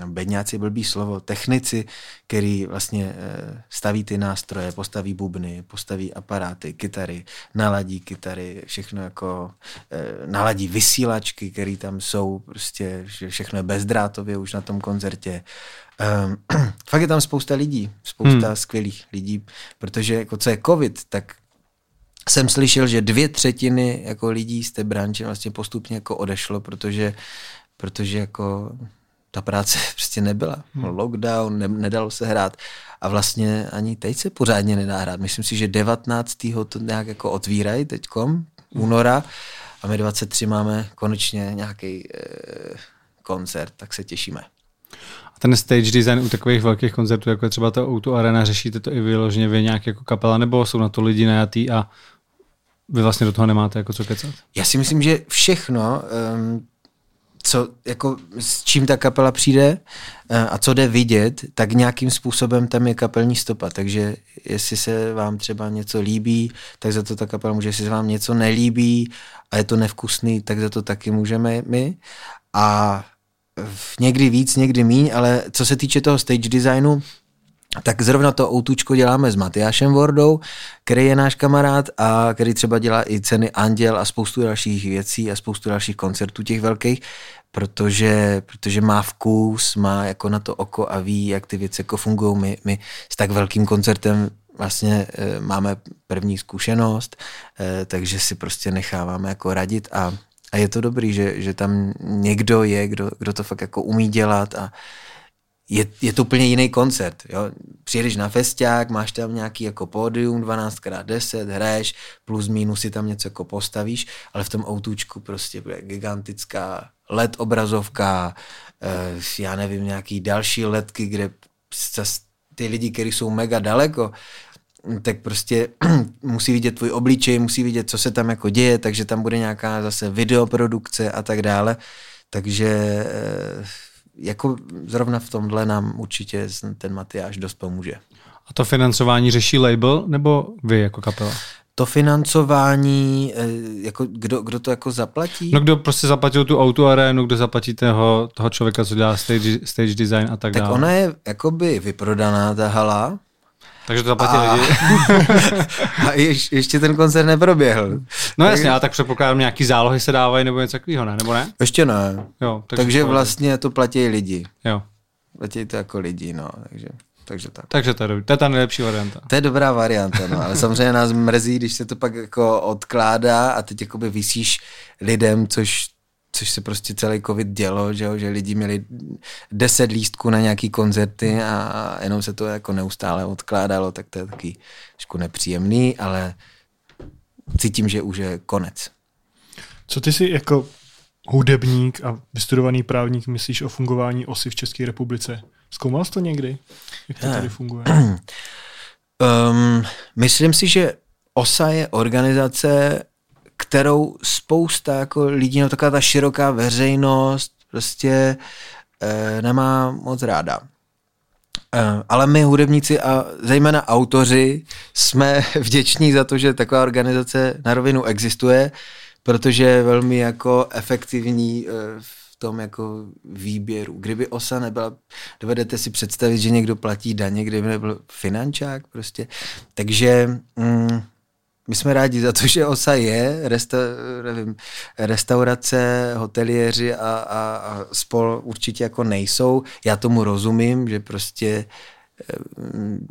bedňáci je blbý slovo, technici, který vlastně staví ty nástroje, postaví bubny, postaví aparáty, kytary, naladí kytary, všechno jako naladí vysílačky, které tam jsou, prostě všechno je bezdrátově už na tom koncertě. Fakt je tam spousta lidí, spousta skvělých lidí, protože jako co je covid, tak jsem slyšel, že 2/3 jako lidí z té branže vlastně postupně jako odešlo, protože jako ta práce prostě nebyla. Lockdown, nedalo se hrát a vlastně ani teď se pořádně nedá hrát. Myslím si, že 19. to nějak jako otvírají teďkom, února, a my 23 máme konečně nějaký koncert, tak se těšíme. A ten stage design u takových velkých koncertů, jako je třeba ta O2 Arena, řešíte to i vyloženě vy nějak jako kapela, nebo jsou na to lidi najatý a vy vlastně do toho nemáte jako co kecat? Já si myslím, že všechno, co, jako, s čím ta kapela přijde a co jde vidět, tak nějakým způsobem tam je kapelní stopa. Takže jestli se vám třeba něco líbí, tak za to ta kapela může, jestli se vám něco nelíbí a je to nevkusný, tak za to taky můžeme my. A někdy víc, někdy míň, ale co se týče toho stage designu, tak zrovna to outučko děláme s Matyášem Wardou, který je náš kamarád a který třeba dělá i Ceny Anděl a spoustu dalších věcí a spoustu dalších koncertů těch velkých, protože má vkus, má jako na to oko a ví, jak ty věci jako fungují. My s tak velkým koncertem vlastně máme první zkušenost, takže si prostě necháváme jako radit a je to dobrý, že tam někdo je, kdo to fakt jako umí dělat a je to úplně jiný koncert. Jo? Přijedeš na festiák, máš tam nějaký jako pódium, 12x10, hraješ, plus minus si tam něco jako postavíš, ale v tom autůčku prostě bude gigantická LED obrazovka, já nevím, nějaký další LEDky, kde ty lidi, kteří jsou mega daleko, tak prostě musí vidět tvůj obličej, musí vidět, co se tam jako děje, takže tam bude nějaká zase videoprodukce a tak dále. Takže jako zrovna v tomhle nám určitě ten Matyáš dost pomůže. A to financování řeší label nebo vy jako kapela? To financování, jako kdo to jako zaplatí? No kdo prostě zaplatil tu O2 Arenu, kdo zaplatí toho člověka, co dělá stage design a tak dále. Tak ona je jakoby vyprodaná ta hala. Takže to zaplatí lidi. A ještě ten koncert neproběhl. No jasně, ale tak předpokládám, nějaký zálohy se dávají nebo něco takového, ne? Nebo ne? Ještě ne. Jo, takže vlastně to platí lidi. Jo. Platí to jako lidi, no. Takže tak. Takže to je ta nejlepší varianta. To je dobrá varianta, no. Ale samozřejmě nás mrzí, když se to pak jako odkládá a teď jakoby visíš lidem, což se prostě celý covid dělo, že lidi měli 10 lístků na nějaký koncerty a jenom se to jako neustále odkládalo, tak to je taky trošku nepříjemný, ale cítím, že už je konec. Co ty si jako hudebník a vystudovaný právník myslíš o fungování OSA v České republice? Zkoumal jsi to někdy? Jak to tady funguje? Myslím si, že OSA je organizace, kterou spousta jako lidí, no taková ta široká veřejnost prostě nemá moc ráda. Ale my hudebníci a zejména autoři jsme vděční za to, že taková organizace na rovinu existuje, protože je velmi jako efektivní v tom jako výběru. Kdyby OSA nebyla, dovedete si představit, že někdo platí daně, kdyby nebyl finančák prostě. Takže my jsme rádi za to, že OSA je, restaurace, hoteliéři a spol určitě jako nejsou. Já tomu rozumím, že prostě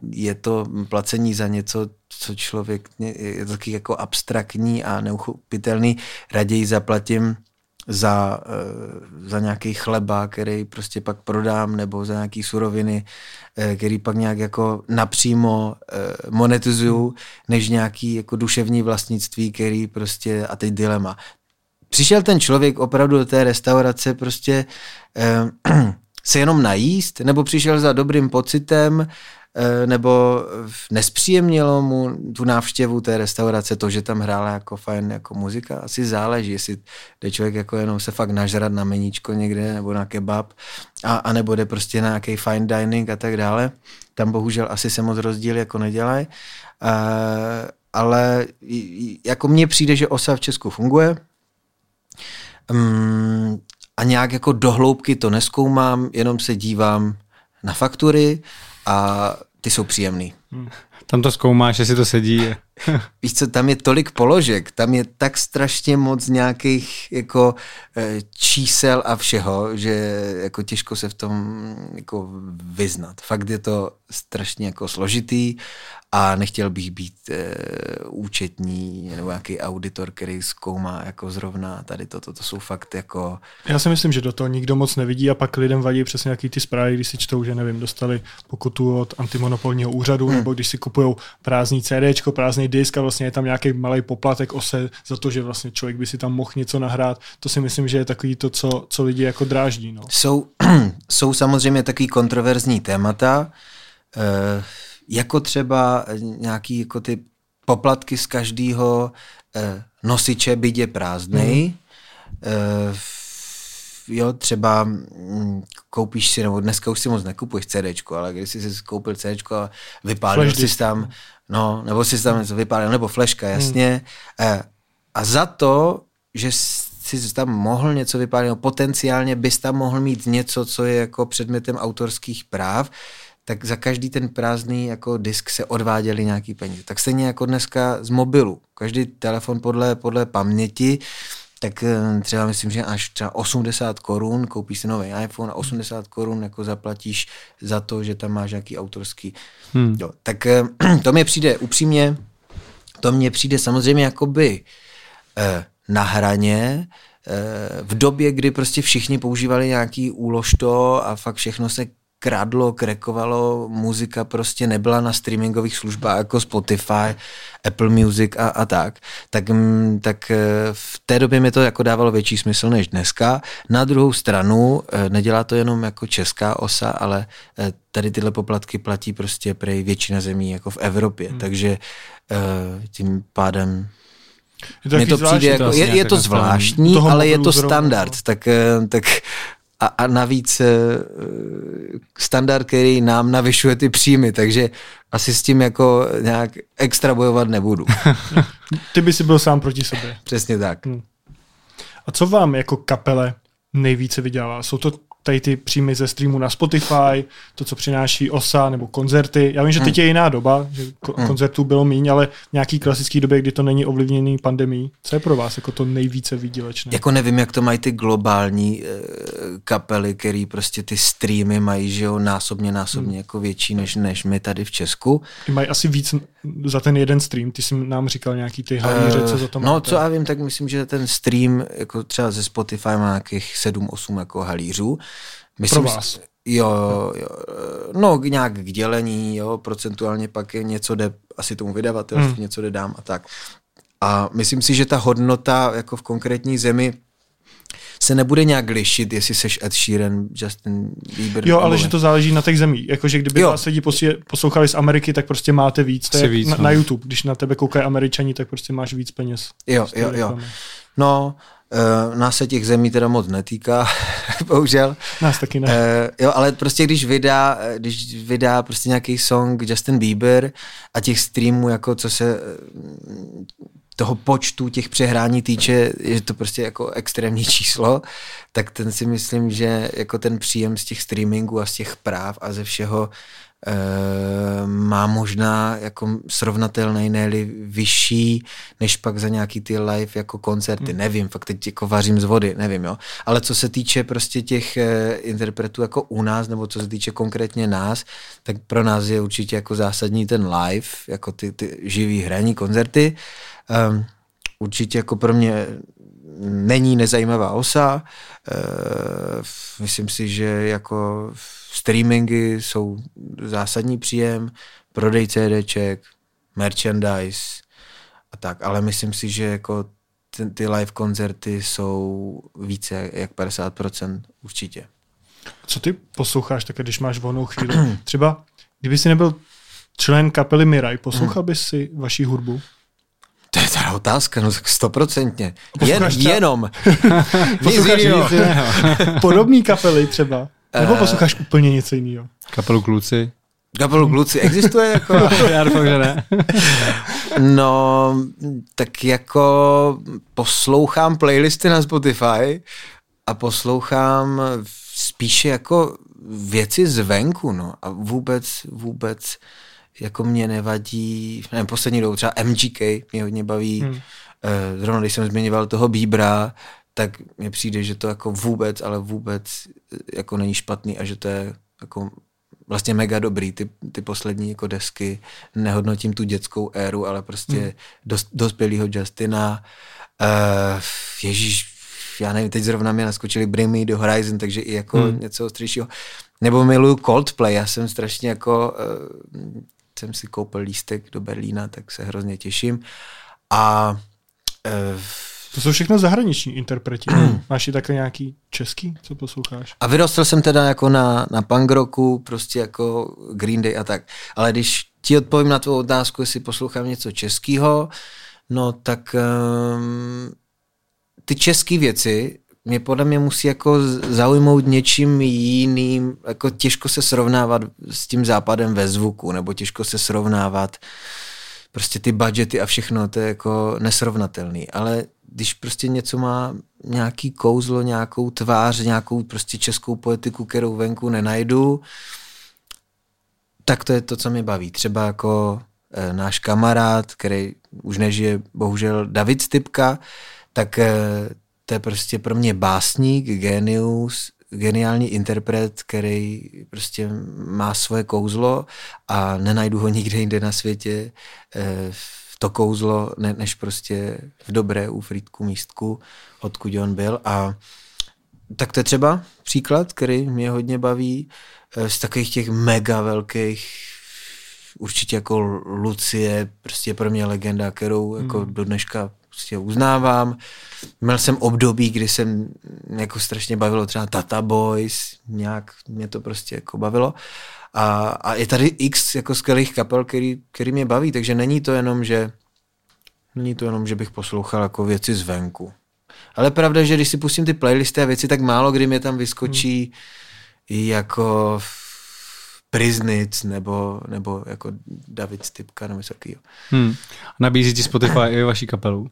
je to placení za něco, co člověk je taky jako abstraktní a neuchopitelný. Raději zaplatím za nějaký chleba, který prostě pak prodám, nebo za nějaký suroviny, který pak nějak jako napřímo monetizuju, než nějaký jako duševní vlastnictví, který prostě, a teď dilema. Přišel ten člověk opravdu do té restaurace prostě se jenom najíst, nebo přišel za dobrým pocitem, nebo nespříjemnilo mu tu návštěvu té restaurace to, že tam hrála jako fajn jako muzika. Asi záleží, jestli jde člověk jako jenom se fakt nažrat na meníčko někde nebo na kebab a nebo jde prostě na nějaký fine dining a tak dále. Tam bohužel asi se moc rozdíl jako nedělají. Ale jako mně přijde, že OSA v Česku funguje. a nějak jako dohloubky to neskoumám, jenom se dívám na faktury a ty jsou příjemný. Tam to zkoumáš, jestli to sedí. Víš co, tam je tolik položek, tam je tak strašně moc nějakých jako čísel a všeho, že jako těžko se v tom jako vyznat. Fakt je to strašně jako složitý a nechtěl bych být účetní nebo nějaký auditor, který zkoumá jako zrovna tady toto. To jsou fakt jako... Já si myslím, že do toho nikdo moc nevidí a pak lidem vadí přesně nějaký ty zprávy, když si čtou, že nevím, dostali pokutu od antimonopolního úřadu nebo když si kupujou prázdný CDčko, prázdný disk a vlastně je tam nějaký malý poplatek OSA za to, že vlastně člověk by si tam mohl něco nahrát. To si myslím, že je takový to, co lidi jako dráždí. No. Jsou samozřejmě takový kontroverzní témata, jako třeba nějaký jako ty poplatky z každého nosiče, byť je prázdný. Jo, třeba koupíš si, nebo dneska už si moc nekupuješ CDčko, ale když jsi koupil CDčko a vypálil jsi tam, no, nebo jsi tam něco vypálil, nebo fleška, jasně. A za to, že jsi tam mohl něco vypálit, no, potenciálně bys tam mohl mít něco, co je jako předmětem autorských práv, tak za každý ten prázdný jako disk se odváděly nějaký peníze. Tak stejně jako dneska z mobilu. Každý telefon podle paměti, tak třeba myslím, že až třeba 80 Kč koupíš si nový iPhone a 80 Kč jako zaplatíš za to, že tam máš nějaký autorský. Jo, tak to mně přijde upřímně, to mně přijde samozřejmě jakoby na hraně, v době, kdy prostě všichni používali nějaký úložto a fakt všechno se kradlo, krekovalo, muzika prostě nebyla na streamingových službách jako Spotify, Apple Music a tak v té době mi to jako dávalo větší smysl než dneska. Na druhou stranu nedělá to jenom jako česká OSA, ale tady tyhle poplatky platí prostě prej většina zemí jako v Evropě, takže tím pádem je to, přijde jako, je to zvláštní, ale je to standard, tak a navíc standard, který nám navyšuje ty příjmy, takže asi s tím jako nějak extra bojovat nebudu. Ty by si byl sám proti sobě. Přesně tak. A co vám jako kapele nejvíce vydělává? Jsou to tady ty příjmy ze streamu na Spotify, to, co přináší OSA nebo koncerty? Já vím, že teď je jiná doba, že koncertů bylo míň, ale v nějaký klasický době, kdy to není ovlivněný pandemií. Co je pro vás jako to nejvíce výdělečné? Jako nevím, jak to mají ty globální kapely, který prostě ty streamy mají, že jo, násobně jako větší než my tady v Česku. Ty mají asi víc za ten jeden stream, ty jsi nám říkal nějaký ty halíře, co za to máte. No, co já vím, tak myslím, že ten stream jako třeba ze Spotify má nějakých 7-8 jako halířů. Myslím, pro vás? Jo, no nějak k dělení, jo, procentuálně pak je něco jde asi tomu vydavatelství, něco jde dám a tak. A myslím si, že ta hodnota jako v konkrétní zemi se nebude nějak lišit, jestli seš Ed Sheeran, Justin Bieber. Jo, ale že to záleží na těch zemích. Jakože kdyby vás lidi poslouchali z Ameriky, tak prostě máte víc. Na YouTube, když na tebe koukají Američani, tak prostě máš víc peněz. Jo. No, nás se těch zemí teda moc netýká, bohužel. Nás taky ne. Jo, ale prostě když vydá prostě nějaký song Justin Bieber a těch streamů, jako co se toho počtu těch přehrání týče, je to prostě jako extrémní číslo, tak ten si myslím, že jako ten příjem z těch streamingů a z těch práv a ze všeho má možná jako srovnatelný, ne-li vyšší, než pak za nějaký ty live jako koncerty. Nevím, fakt teď jako vařím z vody, nevím, jo. Ale co se týče prostě těch interpretů jako u nás, nebo co se týče konkrétně nás, tak pro nás je určitě jako zásadní ten live, jako ty živý hraní koncerty. Určitě jako pro mě není nezajímavá OSA. Myslím si, že jako streamingy jsou zásadní příjem, prodej CDček, merchandise a tak, ale myslím si, že jako ty live koncerty jsou více jak 50% určitě. Co ty posloucháš také, když máš volnou chvíli? Třeba, kdyby jsi nebyl člen kapely Miraj, poslouchal bys si vaši hudbu? To je ta otázka, no tak 100%. Jenom. Posloucháš nic jiného. Podobný kapely třeba. Nebo posloucháš úplně něco jiného? Kapelu Kluci existuje jako? Já doufám, že ne. No, tak jako poslouchám playlisty na Spotify a poslouchám spíše jako věci zvenku, no. A vůbec jako mě nevadí, nevím, poslední dobou třeba MGK mě hodně baví. Zrovna když jsem zmiňoval toho Bíbra, tak mně přijde, že to jako vůbec, ale vůbec jako není špatný a že to je jako vlastně mega dobrý, ty poslední jako desky. Nehodnotím tu dětskou éru, ale prostě dospělýho Justina. Ježíš, já nevím, teď zrovna mě naskočili Bring Me the Horizon, takže i jako něco ostrějšího. Nebo miluju Coldplay, já jsem strašně jako, jsem si koupil lístek do Berlína, tak se hrozně těším. A to jsou všechno zahraniční interpreti. Máš i takhle nějaký český, co posloucháš? A vyrostl jsem teda jako na punk rocku, prostě jako Green Day a tak. Ale když ti odpovím na tvou otázku, jestli poslouchám něco českýho, no tak ty český věci mě podle mě musí jako zaujmout něčím jiným, jako těžko se srovnávat s tím západem ve zvuku, nebo těžko se srovnávat prostě ty budgety a všechno, to je jako nesrovnatelný, ale když prostě něco má nějaký kouzlo, nějakou tvář, nějakou prostě českou poetiku, kterou venku nenajdu, tak to je to, co mě baví. Třeba jako náš kamarád, který už nežije, bohužel, David Stypka, tak to je prostě pro mě básník, génius, geniální interpret, který prostě má svoje kouzlo a nenajdu ho nikde jinde na světě, to kouzlo, než prostě v dobré u Frýdku-Místku, odkud on byl. A tak to je třeba příklad, který mě hodně baví, z takových těch mega velkých, určitě jako Lucie, prostě pro mě legenda, kterou jako do dneška prostě uznávám. Měl jsem období, kdy jsem jako strašně bavilo třeba Tata Boys, nějak mě to prostě jako bavilo. A je tady x jako skvělých kapel, který mě baví, takže není to jenom, že bych poslouchal jako věci zvenku. Ale pravda, že když si pustím ty playlisty a věci, tak málo kdy mě tam vyskočí jako Priznic nebo jako David Stypka nebo takovýho. Nabízí ti Spotify i vaši kapelu?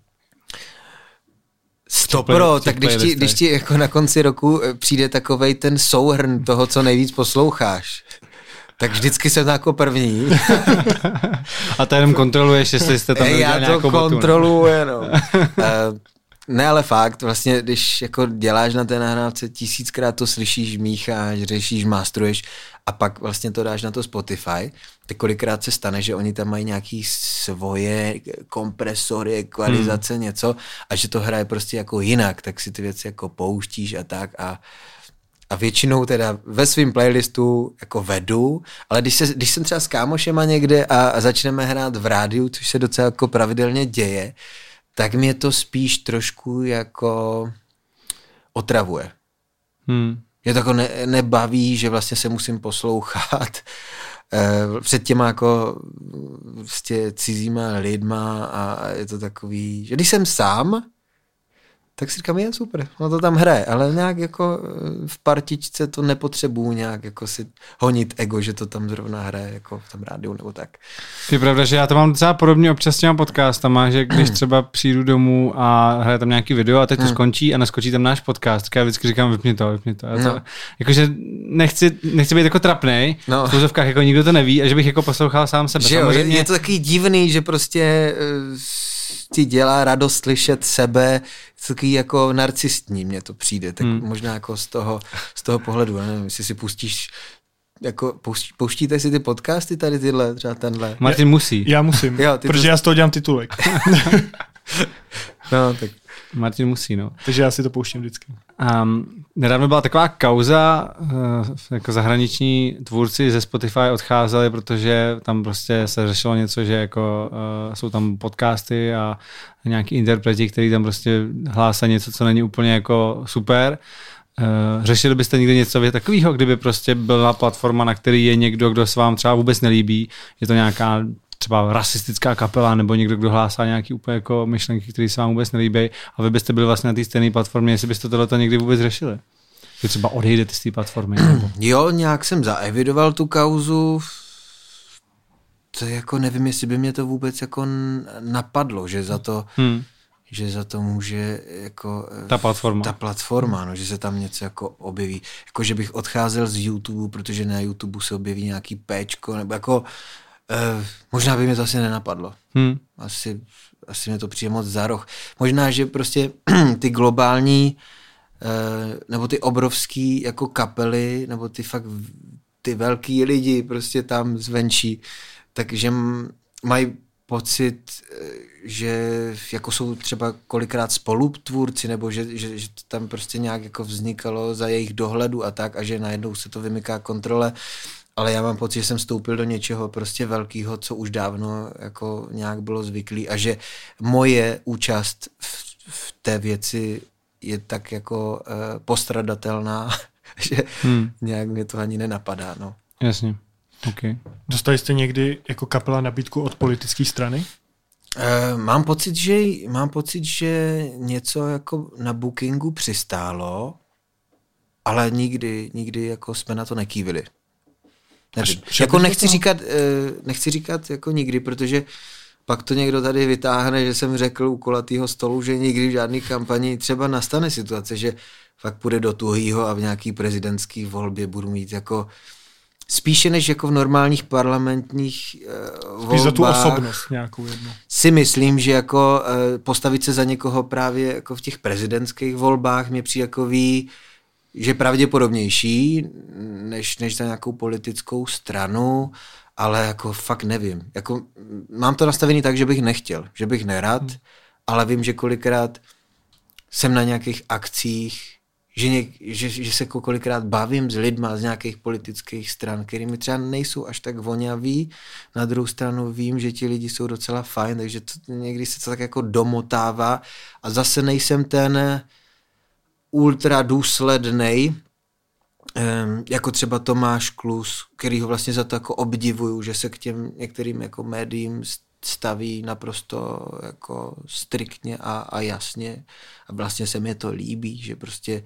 100%, tak když ti jako na konci roku přijde takovej ten souhrn toho, co nejvíc posloucháš, tak vždycky jsem jako první. A to jenom kontroluješ, jestli jste tam neudělali nějakou botu. Já to kontroluji, no. Ne, ale fakt, vlastně, když jako děláš na té nahrávce, tisíckrát to slyšíš, mícháš, řešíš, mástruješ a pak vlastně to dáš na to Spotify, tak kolikrát se stane, že oni tam mají nějaký svoje kompresory, ekvalizace, něco a že to hraje prostě jako jinak, tak si ty věci jako pouštíš a tak a většinou teda ve svým playlistu jako vedu, ale když jsem třeba s kámošema někde a začneme hrát v rádiu, což se docela jako pravidelně děje, tak mě to spíš trošku jako otravuje. Mě to jako nebaví, že vlastně se musím poslouchat před těma jako vlastně cizíma lidma a je to takový, že když jsem sám, tak si říkám, je super, no to tam hraje, ale nějak jako v partičce to nepotřebuju nějak jako si honit ego, že to tam zrovna hraje jako v tom rádiu nebo tak. Je pravda, že já to mám docela podobně občas s těma podcastama, že když třeba přijdu domů a hraje tam nějaký video a teď to skončí a naskočí tam náš podcast, tak já vždycky říkám, vypni to. No. Jakože nechci být jako trapnej, v sluzovkách jako nikdo to neví a že bych jako poslouchal sám sebe. Že jo, je to taky divný, že prostě ti dělá radost slyšet sebe, takový jako narcistní mě to přijde, tak možná jako z toho pohledu, já nevím, jestli si pustíš, jako pouštíte si ty podcasty tady tyhle, třeba tenhle. Martin musí. Já musím, jo, protože já z toho dělám titulek. No, tak. Martin musí, no. Takže já si to pouštím vždycky. Nedávno byla taková kauza, jako zahraniční tvůrci ze Spotify odcházeli, protože tam prostě se řešilo něco, že jako jsou tam podcasty a nějaký interpreti, kteří tam prostě hlásají něco, co není úplně jako super. Řešili byste někdy něco takového, kdyby prostě byla platforma, na který je někdo, kdo se vám třeba vůbec nelíbí, je to nějaká třeba rasistická kapela, nebo někdo, kdo hlásá nějaký úplně jako myšlenky, které se vám vůbec nelíbí, a vy byste byli vlastně na té stejné platformě, jestli byste tohleto někdy vůbec řešili. Že třeba odejdete z té platformy. Nebo... Jo, nějak jsem zaevidoval tu kauzu. To jako nevím, jestli by mě to vůbec jako napadlo, že za to, že za to může jako ta platforma, no, že se tam něco jako objeví. Jako, že bych odcházel z YouTube, protože na YouTube se objeví nějaký péčko, nebo jako možná by mě to asi nenapadlo. Asi mě to přijde moc za roh. Možná, že prostě ty globální nebo ty obrovský jako kapely, nebo ty fakt ty velký lidi prostě tam zvenčí, takže mají pocit, že jako jsou třeba kolikrát spolutvůrci, nebo že tam prostě nějak jako vznikalo za jejich dohledu a tak, a že najednou se to vymyká kontrole. Ale já mám pocit, že jsem vstoupil do něčeho prostě velkého, co už dávno jako nějak bylo zvyklý, a že moje účast v té věci je tak jako postradatelná, že nějak mě to ani nenapadá. No. Jasně. Okay. Dostali jste někdy jako kapela nabídku od politické strany? Mám pocit, že něco jako na bookingu přistálo, ale nikdy jako jsme na to nekývili. Jako nechci říkat jako nikdy, protože pak to někdo tady vytáhne, že jsem řekl u kulatýho stolu, že nikdy v žádný kampani třeba nastane situace, že fakt půjde do tuhýho a v nějaký prezidentský volbě budu mít jako spíše než jako v normálních parlamentních volbách. Spíš za tu osobnost nějakou jednu. Si myslím, že jako postavit se za někoho právě jako v těch prezidentských volbách mě přijde jako že pravděpodobnější než za nějakou politickou stranu, ale jako fakt nevím. Jako, mám to nastavený tak, že bych nechtěl, že bych nerad, ale vím, že kolikrát jsem na nějakých akcích, že se kolikrát bavím s lidma z nějakých politických stran, kterými třeba nejsou až tak voňaví. Na druhou stranu vím, že ti lidi jsou docela fajn, takže někdy se to tak jako domotává a zase nejsem ten ultra důslednej, jako třeba Tomáš Klus, kterýho vlastně za to jako obdivuju, že se k těm některým jako médiím staví naprosto jako striktně a jasně. A vlastně se mi to líbí, že prostě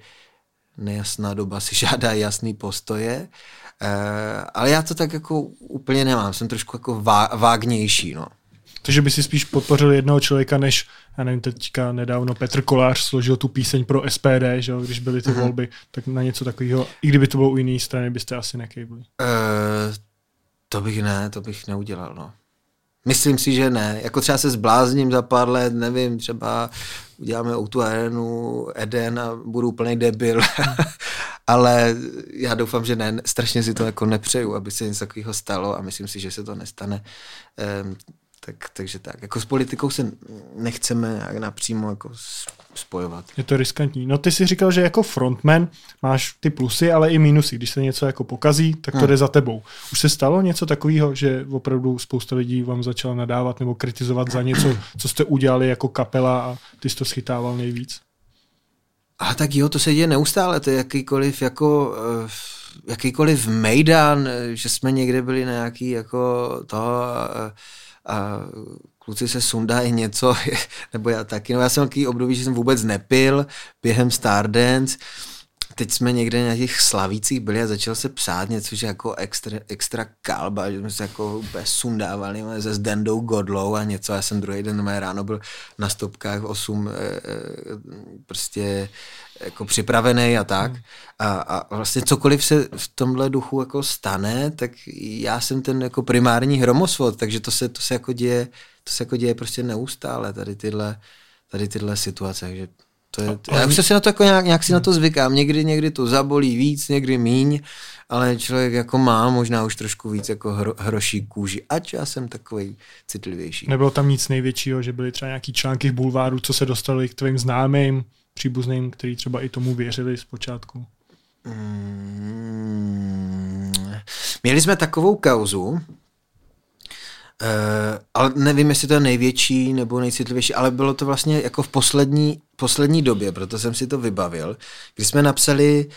nejasná doba si žádá jasný postoje. Ale já to tak jako úplně nemám, jsem trošku jako vágnější, no. Takže by si spíš podpořil jednoho člověka, než, já nevím, teďka nedávno Petr Kolář složil tu píseň pro SPD, že jo, když byly ty volby, tak na něco takového, i kdyby to bylo u jiné strany, byste asi nekejbli. To bych neudělal, no. Myslím si, že ne. Jako třeba se zblázním za pár let, nevím, třeba uděláme O2 Arenu, Eden a budu úplnej debil. Ale já doufám, že ne. Strašně si to jako nepřeju, aby se něco takového stalo a myslím si, že se to nestane. Takže tak. Jako s politikou se nechceme napřímo jako spojovat. Je to riskantní. No ty jsi říkal, že jako frontman máš ty plusy, ale i minusy. Když se něco jako pokazí, tak to jde za tebou. Už se stalo něco takového, že opravdu spousta lidí vám začala nadávat nebo kritizovat za něco, co jste udělali jako kapela a ty jsi to schytával nejvíc? A tak jo, to se děje neustále. To je jakýkoliv mejdan, že jsme někde byli na nějaký jako to a kluci se sundají něco, nebo já taky. No já jsem takový období, že jsem vůbec nepil během Stardance. Teď jsme někde na těch Slavících byli a začal se psát něco, že jako extra kalba, že jsme se jako bez sundávali se Zdendou Godlou a něco. Já jsem druhý den ráno byl na stopkách 8 prostě jako připravený a tak. A vlastně cokoliv se v tomhle duchu jako stane, tak já jsem ten jako primární hromosvod, takže to se jako děje prostě neustále tady tyhle situace, takže já už si na to jako nějak si na to zvykám. Někdy to zabolí víc, někdy míň, ale člověk jako má možná už trošku víc jako hroší kůži. Ač já jsem takový citlivější. Nebylo tam nic největšího, že byly třeba nějaký články v bulváru, co se dostaly k tvým známým, příbuzným, který třeba i tomu věřili zpočátku? Měli jsme takovou kauzu, ale nevím, jestli to je největší nebo nejcitlivější, ale bylo to vlastně jako v poslední době, proto jsem si to vybavil, kdy jsme napsali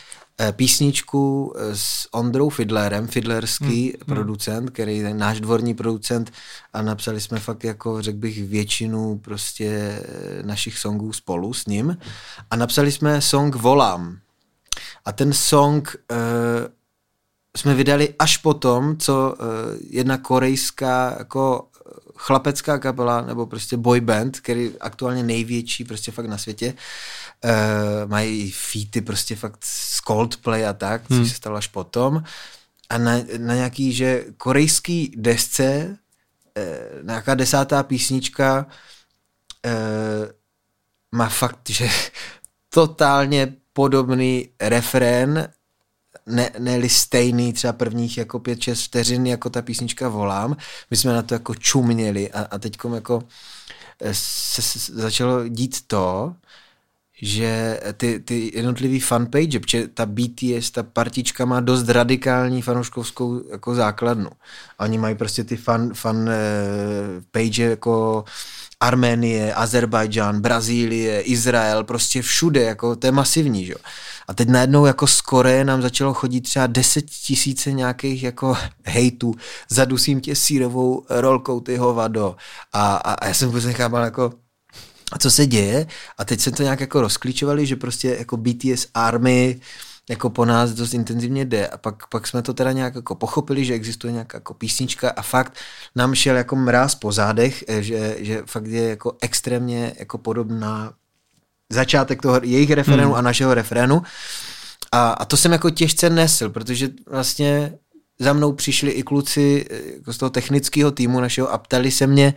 písničku s Ondrou Fidlerem, fidlerský producent, který je náš dvorní producent, a napsali jsme fakt jako, řekl bych, většinu prostě našich songů spolu s ním a napsali jsme song Volám. A ten song jsme vydali až potom, co jedna korejská jako chlapecká kapela, nebo prostě boy band, který aktuálně největší prostě fakt na světě, mají featy prostě fakt z Coldplay a tak, což se stalo až potom. A na nějaký, že korejský desce, nějaká 10. písnička má fakt, že totálně podobný refrén, ne-li stejný třeba prvních jako 5-6 vteřin, jako ta písnička Volám. My jsme na to jako čuměli a teďkom jako se začalo dít to, že ty jednotlivý fanpage, protože ta BTS, ta partička má dost radikální fanouškovskou jako základnu. Oni mají prostě ty fan page jako Arménie, Azerbajdžán, Brazílie, Izrael, prostě všude, jako to je masivní, že jo. A teď najednou jako z Koreje nám začalo chodit třeba 10 000 nějakých jako hejtů, zadusím tě sírovou rolkou, ty hovado. A já jsem vůbec nechápal jako a co se děje? A teď se to nějak jako rozklíčovali, že prostě jako BTS Army jako po nás dost intenzivně jde. A pak jsme to teda nějak jako pochopili, že existuje nějaká jako písnička a fakt nám šel jako mráz po zádech, že fakt je jako extrémně jako podobná začátek toho jejich referénu a našeho referénu. A to jsem jako těžce nesl, protože vlastně za mnou přišli i kluci jako z toho technického týmu našeho a ptali se mě,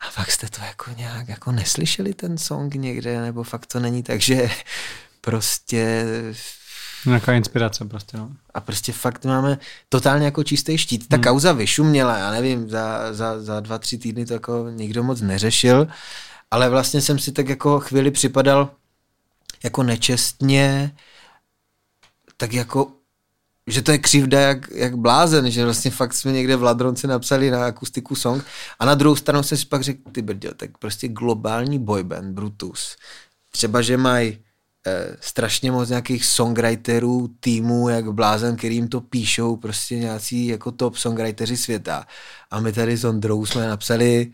a fakt jste to jako nějak jako neslyšeli ten song někde, nebo fakt to není tak, že prostě... Nějaká inspirace prostě, no. A prostě fakt máme totálně jako čistý štít. Ta kauza vyšuměla, já nevím, za 2-3 týdny to jako nikdo moc neřešil, ale vlastně jsem si tak jako chvíli připadal jako nečestně, tak jako že to je křivda jak blázen, že vlastně fakt jsme někde v Ladronce napsali na akustiku song a na druhou stranu jsem si pak řekl, ty brděl, tak prostě globální boyband, Brutus. Třeba, že mají strašně moc nějakých songwriterů, týmů, jak blázen, který jim to píšou, prostě nějací jako top songwriteri světa. A my tady s Ondrou jsme napsali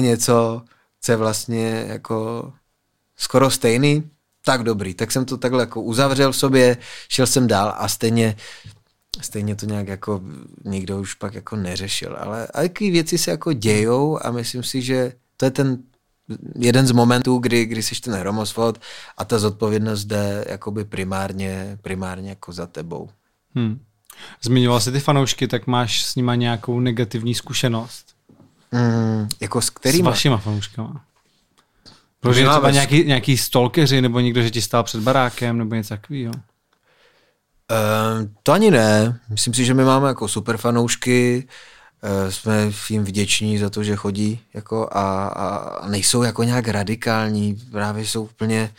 něco, co je vlastně jako skoro stejný, tak dobrý, tak jsem to takhle jako uzavřel v sobě, šel jsem dál a stejně to nějak jako nikdo už pak jako neřešil, ale jaký věci se jako dějou a myslím si, že to je ten jeden z momentů, kdy jsi ten hromosvod a ta zodpovědnost jde jakoby primárně jako za tebou. Zmiňoval jsi ty fanoušky, tak máš s nima nějakou negativní zkušenost? Jako s kterýma? S vašima fanouškama. Protože třeba nějaký stalkeři, nebo někdo, že ti stál před barákem, nebo něco takového. To ani ne. Myslím si, že my máme jako super fanoušky, jsme jim vděční za to, že chodí jako a nejsou jako nějak radikální, právě jsou úplně,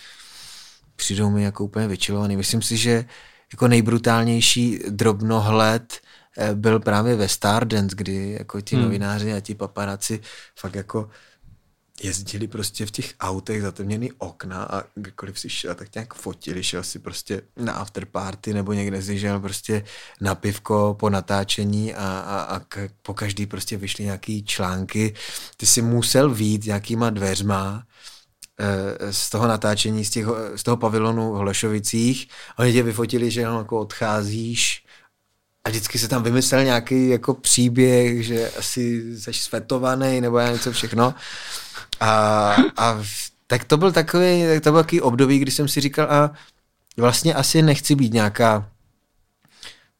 přijdou mi jako úplně vyčilovaný. Myslím si, že jako nejbrutálnější drobnohled byl právě ve Stardance, kdy jako ti novináři a ti paparazzi fakt jako jezdili prostě v těch autech zatemněný okna a kdykoliv si šel, tak nějak fotili, šel si prostě na afterparty nebo někde si žel prostě na pivko po natáčení a po každý prostě vyšly nějaký články. Ty si musel vyjít nějakýma dveřma z toho natáčení, z toho pavilonu v Holešovicích a oni tě vyfotili, že jako odcházíš. A vždycky se tam vymyslel nějaký jako příběh, že asi jsi svetovaný nebo něco všechno. Tak to byl takový období, kdy jsem si říkal, a vlastně asi nechci být nějaká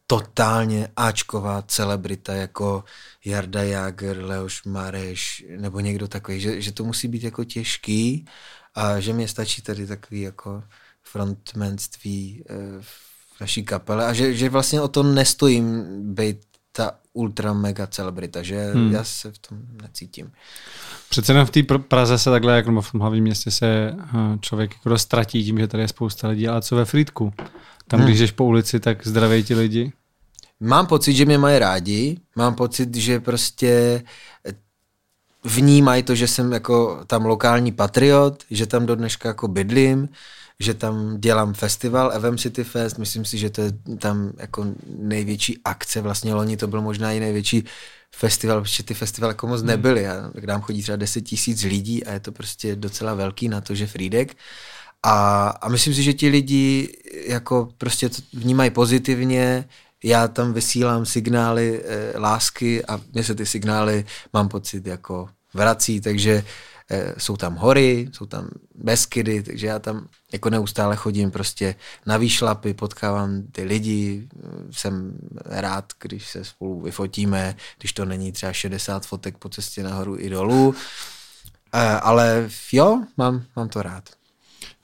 totálně áčková celebrita jako Jarda Jágr, Leoš Mareš nebo někdo takový, že to musí být jako těžký a že mě stačí tady takový jako frontmanství naší kapele a že vlastně o to nestojím být ta ultra mega celebrita, že já se v tom necítím. Přece jenom v té Praze se takhle, jako v tom hlavním městě se člověk jako ztratí tím, že tady je spousta lidí, ale co ve Frýdku? Tam, když jdeš po ulici, tak zdraví ti lidi? Mám pocit, že mě mají rádi, mám pocit, že prostě vnímají to, že jsem jako tam lokální patriot, že tam do dneška jako bydlím, že tam dělám festival Evem City Fest, myslím si, že to je tam jako největší akce, vlastně loni to byl možná i největší festival, protože ty festivaly jako moc nebyly, k nám chodí třeba 10 000 lidí a je to prostě docela velký na to, že Frýdek a myslím si, že ti lidi jako prostě to vnímají pozitivně, já tam vysílám signály lásky a mě se ty signály, mám pocit, jako vrací, takže jsou tam hory, jsou tam Beskydy, takže já tam jako neustále chodím prostě na výšlapy, potkávám ty lidi, jsem rád, když se spolu vyfotíme, když to není třeba 60 fotek po cestě nahoru i dolů, ale jo, mám to rád.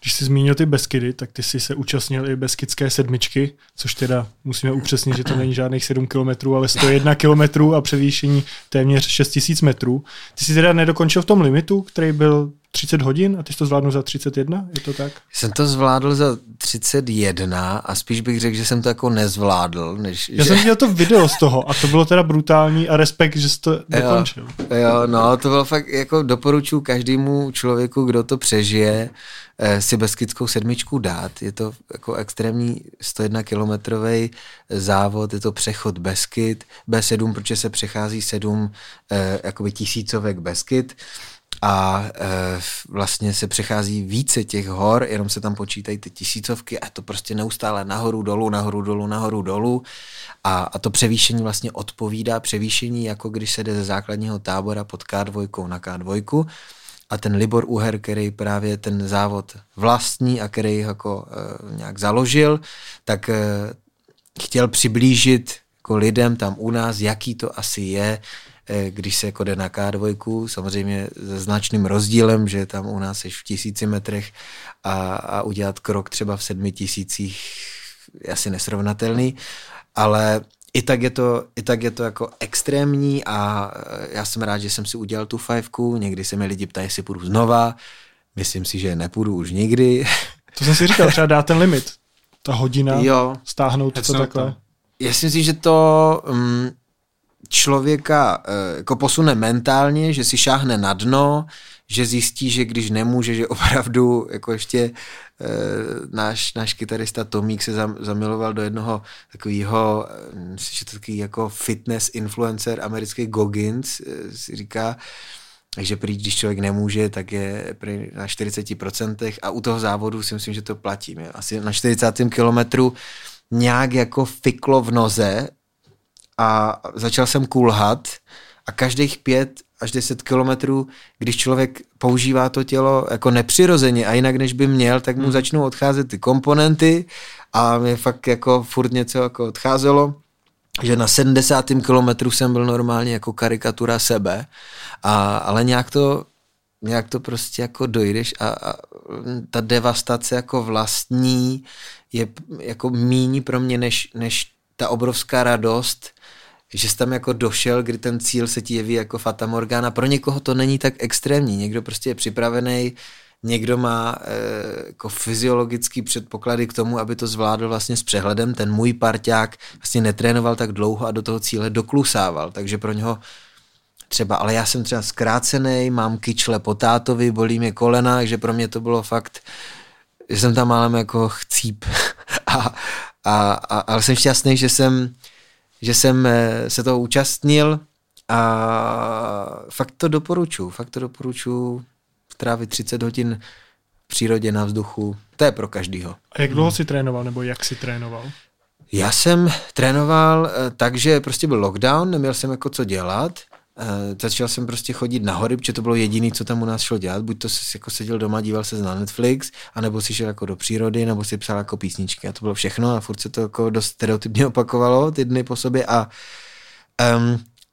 Když jsi zmínil ty Beskydy, tak ty jsi se účastnil i Beskydské sedmičky, což teda musíme upřesnit, že to není žádných 7 kilometrů, ale 101 kilometrů a převýšení téměř 6000 metrů. Ty jsi teda nedokončil v tom limitu, který byl 30 hodin a ty jsi to zvládnul za 31, je to tak? Jsem to zvládl za 31 a spíš bych řekl, že jsem to jako nezvládl. Než já jsem viděl to video z toho a to bylo teda brutální a respekt, že jsi to dokončil. Jo, no to bylo fakt, jako doporučuji každému člověku, kdo to přežije, si Beskydskou sedmičku dát. Je to jako extrémní 101 kilometrový závod, je to přechod Beskyd, B7, protože se přechází 7 jakoby tisícovek Beskyd. A vlastně se přechází více těch hor, jenom se tam počítají ty tisícovky a to prostě neustále nahoru, dolů, nahoru, dolů, nahoru, dolů. A to převýšení vlastně odpovídá převýšení, jako když se jde ze základního tábora pod K2 na K2. A ten Libor Uher, který právě ten závod vlastní a který jako nějak založil, tak chtěl přiblížit jako lidem tam u nás, jaký to asi je, když se jako jde na K2, samozřejmě se značným rozdílem, že tam u nás ješ v 1000 metrech a udělat krok třeba v 7000 je asi nesrovnatelný, ale i tak je to jako extrémní a já jsem rád, že jsem si udělal tu 5, někdy se mi lidi ptají, jestli půjdu znova, myslím si, že nepůjdu už nikdy. To jsem si říkal, třeba dát ten limit, ta hodina, jo, stáhnout to takhle. Já si myslím, že to... člověka jako posune mentálně, že si šáhne na dno, že zjistí, že když nemůže, že opravdu jako ještě náš kytarista Tomík se zamiloval do jednoho takovýho, myslím, že to takový jako fitness influencer americký Goggins, si říká, takže prý, když člověk nemůže, tak je prý na 40% a u toho závodu si myslím, že to platí. Asi na 40. kilometru nějak jako fiklo v noze a začal jsem kulhat a každých 5 až 10 kilometrů, když člověk používá to tělo jako nepřirozeně a jinak, než by měl, tak mu začnou odcházet ty komponenty a mě fakt jako furt něco jako odcházelo, že na 70. kilometru jsem byl normálně jako karikatura sebe, ale nějak to prostě jako dojdeš a ta devastace jako vlastní je jako míň pro mě, než ta obrovská radost, že jsi tam jako došel, kdy ten cíl se ti jeví jako Fata Morgana. Pro někoho to není tak extrémní. Někdo prostě je připravený, někdo má jako fyziologický předpoklady k tomu, aby to zvládl vlastně s přehledem. Ten můj parťák vlastně netrénoval tak dlouho a do toho cíle doklusával. Takže pro něho třeba, ale já jsem třeba zkrácený, mám kyčle po tátovi, bolí mě kolena, takže pro mě to bylo fakt, že jsem tam málem jako chcíp ale jsem šťastný, že jsem se toho účastnil a fakt to doporučuji strávit 30 hodin v přírodě, na vzduchu, to je pro každýho. A jak dlouho jsi trénoval, nebo jak jsi trénoval? Já jsem trénoval tak, že prostě byl lockdown, neměl jsem jako co dělat, začal jsem prostě chodit na hory, protože to bylo jediné, co tam u nás šlo dělat, buď to jsi jako seděl doma, díval se na Netflix, anebo si šel jako do přírody, nebo si psal jako písničky a to bylo všechno a furt se to jako dost stereotypně opakovalo ty dny po sobě a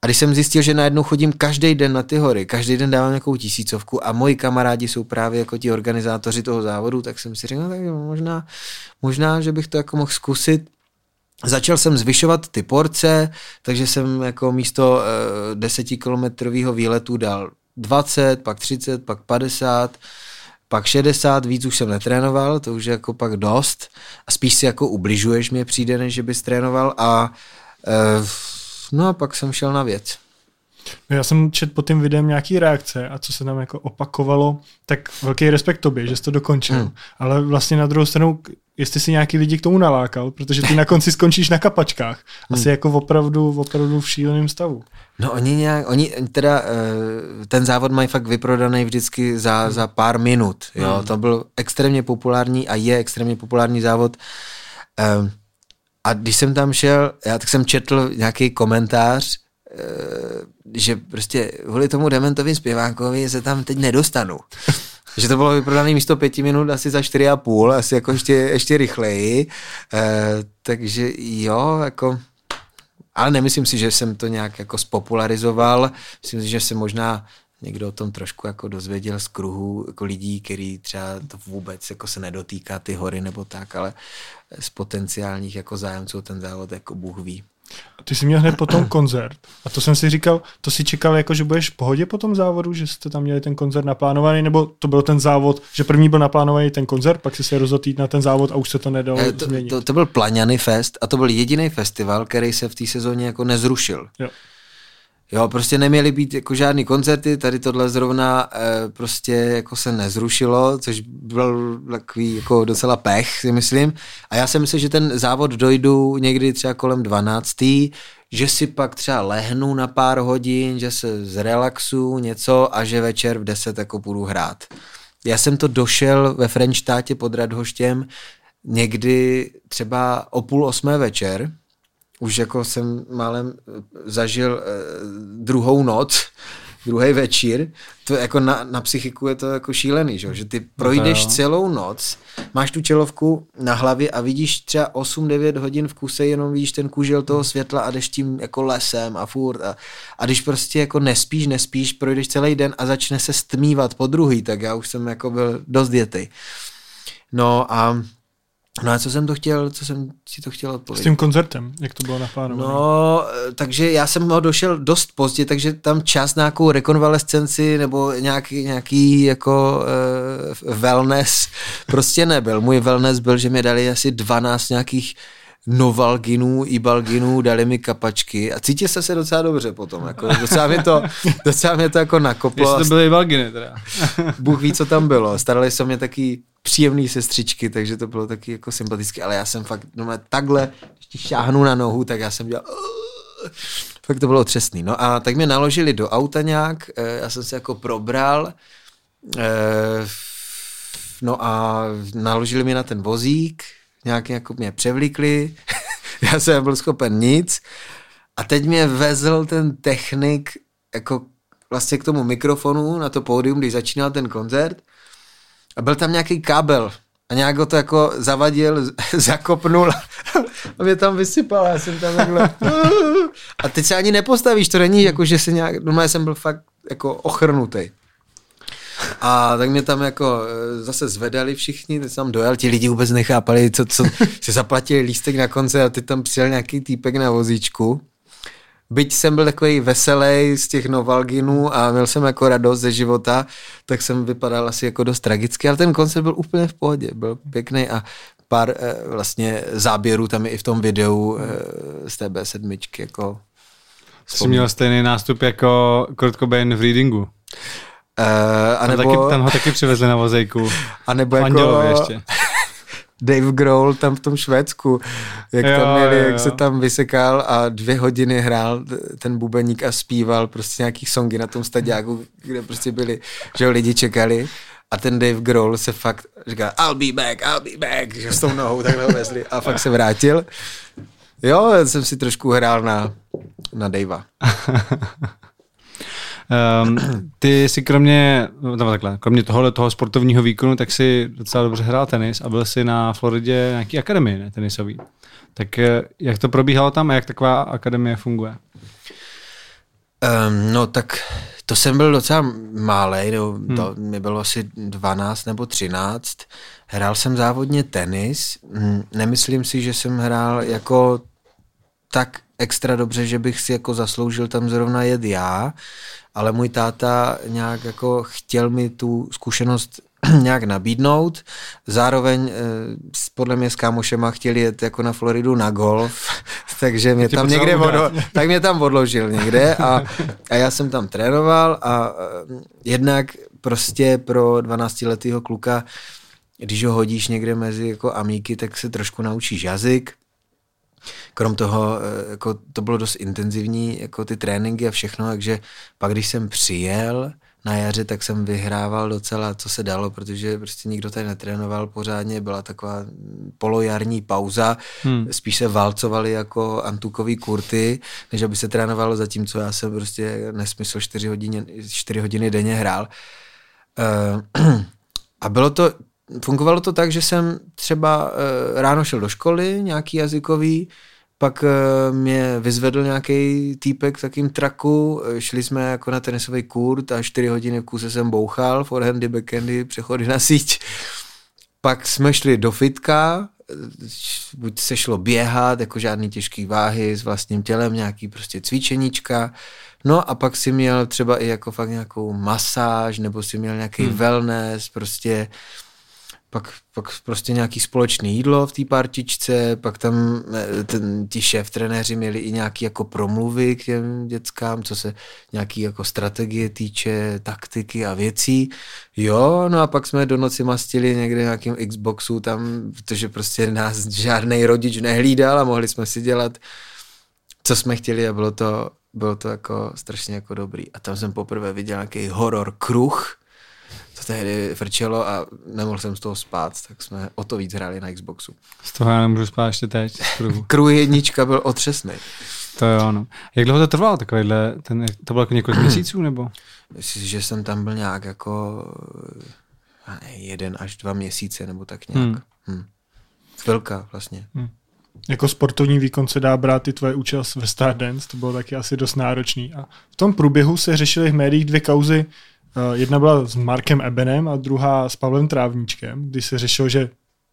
když jsem zjistil, že najednou chodím každý den na ty hory, každý den dávám nějakou 1000 a moji kamarádi jsou právě jako ti organizátoři toho závodu, tak jsem si řekl, no, tak možná, že bych to jako mohl zkusit. Začal jsem zvyšovat ty porce, takže jsem jako místo 10kilometrového výletu dal 20, pak 30, pak 50, pak 60, víc už jsem netrénoval, to už je jako pak dost a spíš si jako ubližuješ, mě přijde, než že bys trénoval a pak jsem šel na věc. No, já jsem četl pod tím videem nějaký reakce a co se tam jako opakovalo, tak velký respekt tobě, že jsi to dokončil. Ale vlastně na druhou stranu, jestli si nějaký lidi k tomu nalákal, protože ty na konci skončíš na kapačkách. Asi jako opravdu v šíleném stavu. No oni teda ten závod mají fakt vyprodaný vždycky za pár minut. Jo? To byl extrémně populární a je extrémně populární závod. A když jsem tam šel, tak jsem četl nějaký komentář, že prostě kvůli tomu dementovým zpěvákovi se tam teď nedostanu. Že to bylo vyprodané místo 5 minut asi za 4,5, asi jako ještě rychleji. Takže jo, jako... Ale nemyslím si, že jsem to nějak jako spopularizoval. Myslím si, že se možná někdo o tom trošku jako dozvěděl z kruhu jako lidí, který třeba to vůbec jako se nedotýká ty hory nebo tak, ale z potenciálních jako zájemců ten závod jako Bůh ví. A ty jsi měl hned potom koncert. A to jsem si říkal, to si čekal, jako, že budeš v pohodě po tom závodu, že jste tam měli ten koncert naplánovaný, nebo to byl ten závod, že první byl naplánovaný ten koncert, pak jsi se rozhodl jít na ten závod a už se to nedalo změnit. To byl Plaňany Fest a to byl jediný festival, který se v té sezóně jako nezrušil. Jo, prostě neměly být jako žádný koncerty, tady tohle zrovna prostě jako se nezrušilo, což byl takový jako docela pech, si myslím. A já si myslím, že ten závod dojdu někdy třeba kolem 12. Že si pak třeba lehnu na pár hodin, že se zrelaxu něco a že večer v 10 jako půjdu hrát. Já jsem to došel ve Frenštátě pod Radhoštěm někdy třeba 7:30 večer. Už jako jsem málem zažil druhou noc, druhý večír, to jako na psychiku je to jako šílený, že ty projdeš celou noc, máš tu čelovku na hlavě a vidíš třeba 8-9 hodin v kuse, jenom vidíš ten kužel toho světla a jdeš tím jako lesem a furt a když prostě jako nespíš, projdeš celý den a začne se stmívat po druhý, tak já už jsem jako byl dost dětej. No a co jsem ti chtěl odpovědět? S tím koncertem, jak to bylo naplánované? No, takže já jsem ho došel dost pozdě, takže tam čas na nějakou rekonvalescenci nebo nějaký jako wellness prostě nebyl. Můj wellness byl, že mi dali asi 12 nějakých Novalginů, Ibalginů, dali mi kapačky a cítil jsem se docela dobře potom. Jako docela mě to jako nakoplo. Jestli to byly Ibalginy teda. Bůh ví, co tam bylo. Starali se o mě taky příjemný sestřičky, takže to bylo taky jako sympatické, ale já jsem fakt takhle, když ti šáhnu na nohu, tak já jsem dělal... Fakt to bylo otřesný. No a tak mě naložili do auta nějak, já jsem se jako probral, no a naložili mě na ten vozík, nějak jako mě převlíkli, já jsem nebyl schopen nic a teď mě vezl ten technik jako vlastně k tomu mikrofonu na to pódium, když začínal ten koncert a byl tam nějaký kabel a nějak ho to jako zavadil, zakopnul a mě tam vysypal, já jsem tam takhle a teď se ani nepostavíš, to není jako, že se nějak, normálně jsem byl fakt jako ochrnutý. A tak mě tam jako zase zvedali všichni, teď jsem dojel, ti lidi vůbec nechápali, co si zaplatili lístek na koncert a teď tam přijel nějaký týpek na vozíčku. Byť jsem byl takový veselý z těch Novalginů a měl jsem jako radost ze života, tak jsem vypadal asi jako dost tragicky, ale ten koncert byl úplně v pohodě, byl pěkný a pár vlastně záběrů tam je i v tom videu z TB sedmičky. Jako jsi měl stejný nástup jako Kurt Cobain v Readingu. Tam ho taky přivezli na vozejku. A nebo jako ještě. Dave Grohl tam v tom Švédsku, jak se tam vysekal a 2 hodiny hrál ten bubeník a zpíval prostě nějaký songy na tom stadiáku, kde prostě byli, že lidi čekali. A ten Dave Grohl se fakt říkal I'll be back, že s tou nohou takhle vezli a fakt se vrátil. Jo, jsem si trošku hrál na Davea. Ty si kromě toho sportovního výkonu, tak si docela dobře hrál tenis a byl si na Floridě nějaký akademii, ne, tenisový. Tak jak to probíhalo tam a jak taková akademie funguje? No tak to jsem byl docela málej, to mi bylo asi 12 nebo 13. Hrál jsem závodně tenis, nemyslím si, že jsem hrál jako tak extra dobře, že bych si jako zasloužil tam zrovna jet já, ale můj táta nějak jako chtěl mi tu zkušenost nějak nabídnout, zároveň podle mě s kámošema chtěli jet jako na Floridu na golf, takže mě tam někde tak mě tam odložil někde a já jsem tam trénoval a jednak prostě pro 12letýho kluka, když ho hodíš někde mezi jako amíky, tak se trošku naučíš jazyk. Krom toho, jako to bylo dost intenzivní, jako ty tréninky a všechno, takže pak když jsem přijel na jaře, tak jsem vyhrával docela, co se dalo, protože prostě nikdo tady netrénoval pořádně, byla taková polojarní pauza, spíš se válcovali jako antukový kurty, než aby se trénovalo, zatímco já jsem prostě nesmysl 4 hodiny denně hrál. A bylo to, fungovalo to tak, že jsem třeba ráno šel do školy, nějaký jazykový, pak mě vyzvedl nějaký týpek v takým traku, šli jsme jako na tenisový kurt a 4 hodiny v kuse jsem bouchal, forehandy, backhandy, přechody na síť. Pak jsme šli do fitka, buď se šlo běhat, jako žádný těžký váhy s vlastním tělem, nějaký prostě cvičeníčka. No a pak si měl třeba i jako fakt nějakou masáž, nebo si měl nějaký wellness, prostě pak prostě nějaký společné jídlo v té partičce, pak tam ti šéf-trenéři měli i nějaký jako promluvy k těm dětskám, co se nějaký jako strategie týče, taktiky a věcí. Jo, no a pak jsme do noci mastili někde nějakým Xboxu tam, protože prostě nás žádnej rodič nehlídal a mohli jsme si dělat, co jsme chtěli a bylo to jako strašně jako dobrý. A tam jsem poprvé viděl nějaký horor kruh, to tehdy frčelo a nemohl jsem z toho spát, tak jsme o to víc hráli na Xboxu. Z toho já nemůžu spát ještě teď. Kruh jednička byl otřesnej. To jo, no. Jak dlouho to trvalo takovýhle? To bylo jako několik měsíců, nebo? Myslím, že jsem tam byl nějak jako 1 až 2 měsíce, nebo tak nějak. Chvilka vlastně. Jako sportovní výkon se dá brát i tvoje účast ve Stardance, to bylo taky asi dost náročný. A v tom průběhu se řešily v médiích 2 kauzy, jedna byla s Markem Ebenem a druhá s Pavlem Trávníčkem, když se řešilo, že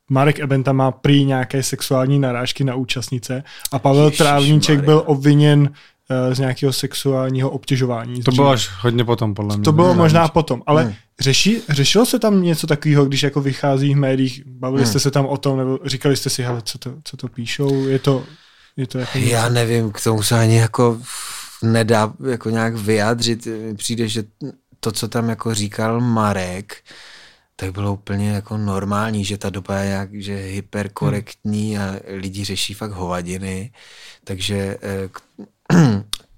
Marek Eben tam má prý nějaké sexuální narážky na účastnice a Pavel Trávníček byl obviněn z nějakého sexuálního obtěžování. To bylo až hodně potom, podle mě. To bylo možná potom, ale řešilo se tam něco takového, když jako vychází v médiích, bavili jste se tam o tom, nebo říkali jste si, hele, co to píšou, je to jako... Já nevím, k tomu se ani jako nedá jako nějak vyjádřit, přijde, že to, co tam jako říkal Marek, tak bylo úplně jako normální, že ta doba je nějak, že hyperkorektní a lidi řeší fakt hovadiny, takže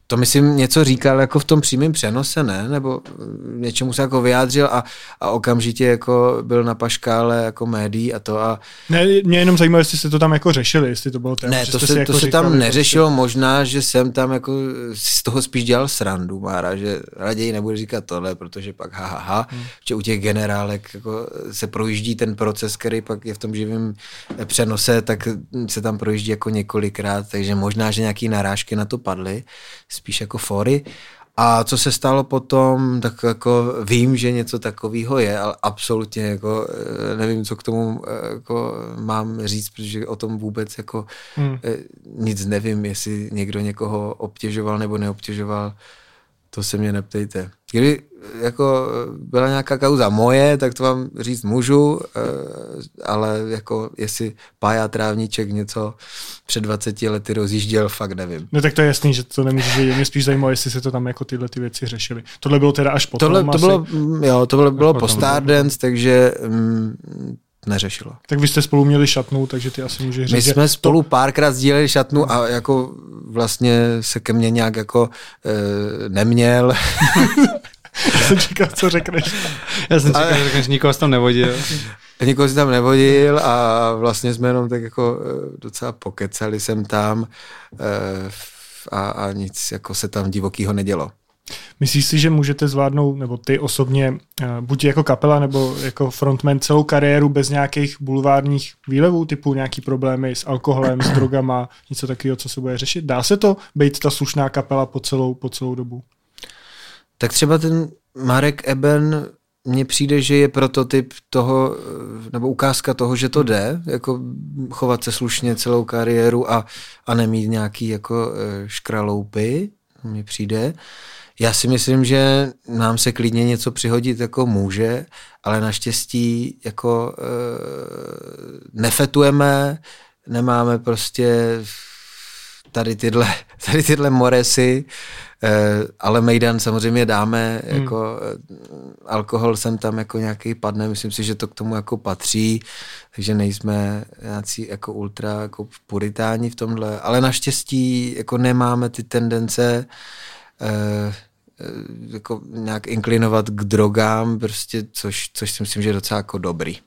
to myslím něco říkal jako v tom přímém přenose, ne? Nebo něčemu se jako vyjádřil a okamžitě jako byl na paškále jako médií a to a... Ne, mě jenom zajímalo, jestli jste to tam jako řešili, jestli to bylo téma. Ne, to se tam neřešilo, možná, že jsem tam jako z toho spíš dělal srandu, Mára, že raději nebudu říkat tohle, protože pak že u těch generálek jako se projíždí ten proces, který pak je v tom živém přenose, tak se tam projíždí jako několikrát, takže možná, že nějaký narážky na to padly, spíš jako fóry. A co se stalo potom, tak jako vím, že něco takového je, ale absolutně jako nevím, co k tomu jako mám říct, protože o tom vůbec jako nic nevím, jestli někdo někoho obtěžoval nebo neobtěžoval, to se mě neptejte. Kdyby jako byla nějaká kauza moje, tak to vám říct můžu, ale jako jestli Pája Trávníček něco před 20 lety rozjížděl, fakt nevím. No tak to je jasný, že to nemůžu vědět. Mě spíš zajímalo, jestli se to tam jako tyhle ty věci řešily. Tohle bylo teda až potom. To bylo po Stardance, takže neřešilo. Tak vy jste spolu měli šatnu, takže ty asi můžeš říct. My jsme spolu párkrát sdíleli šatnu a jako vlastně se ke mně nějak jako neměl. Já jsem čekal, co řekneš. Já jsem čekal, že řekneš, nikoho jsi tam nevodil. Nikoho jsi tam nevodil a vlastně jsme jenom tak jako docela pokecali jsem tam a nic jako se tam divokýho nedělo. Myslíš si, že můžete zvládnout, nebo ty osobně, buď jako kapela, nebo jako frontman celou kariéru bez nějakých bulvárních výlevů, typu nějaký problémy s alkoholem, s drogama, něco takového, co se bude řešit? Dá se to být ta slušná kapela po celou dobu? Tak třeba ten Marek Eben, mně přijde, že je prototyp toho, nebo ukázka toho, že to jde, jako chovat se slušně celou kariéru a nemít nějaký jako škraloupy, mně přijde. Já si myslím, že nám se klidně něco přihodit jako může, ale naštěstí jako nefetujeme, nemáme prostě tady tyhle moresy, ale mejdan samozřejmě dáme, jako alkohol sem tam jako nějaký padne, myslím si, že to k tomu jako patří, takže nejsme nějací jako ultra jako puritáni v tomhle, ale naštěstí jako nemáme ty tendence jako nějak inklinovat k drogám, prostě, což si myslím, že je docela jako dobrý.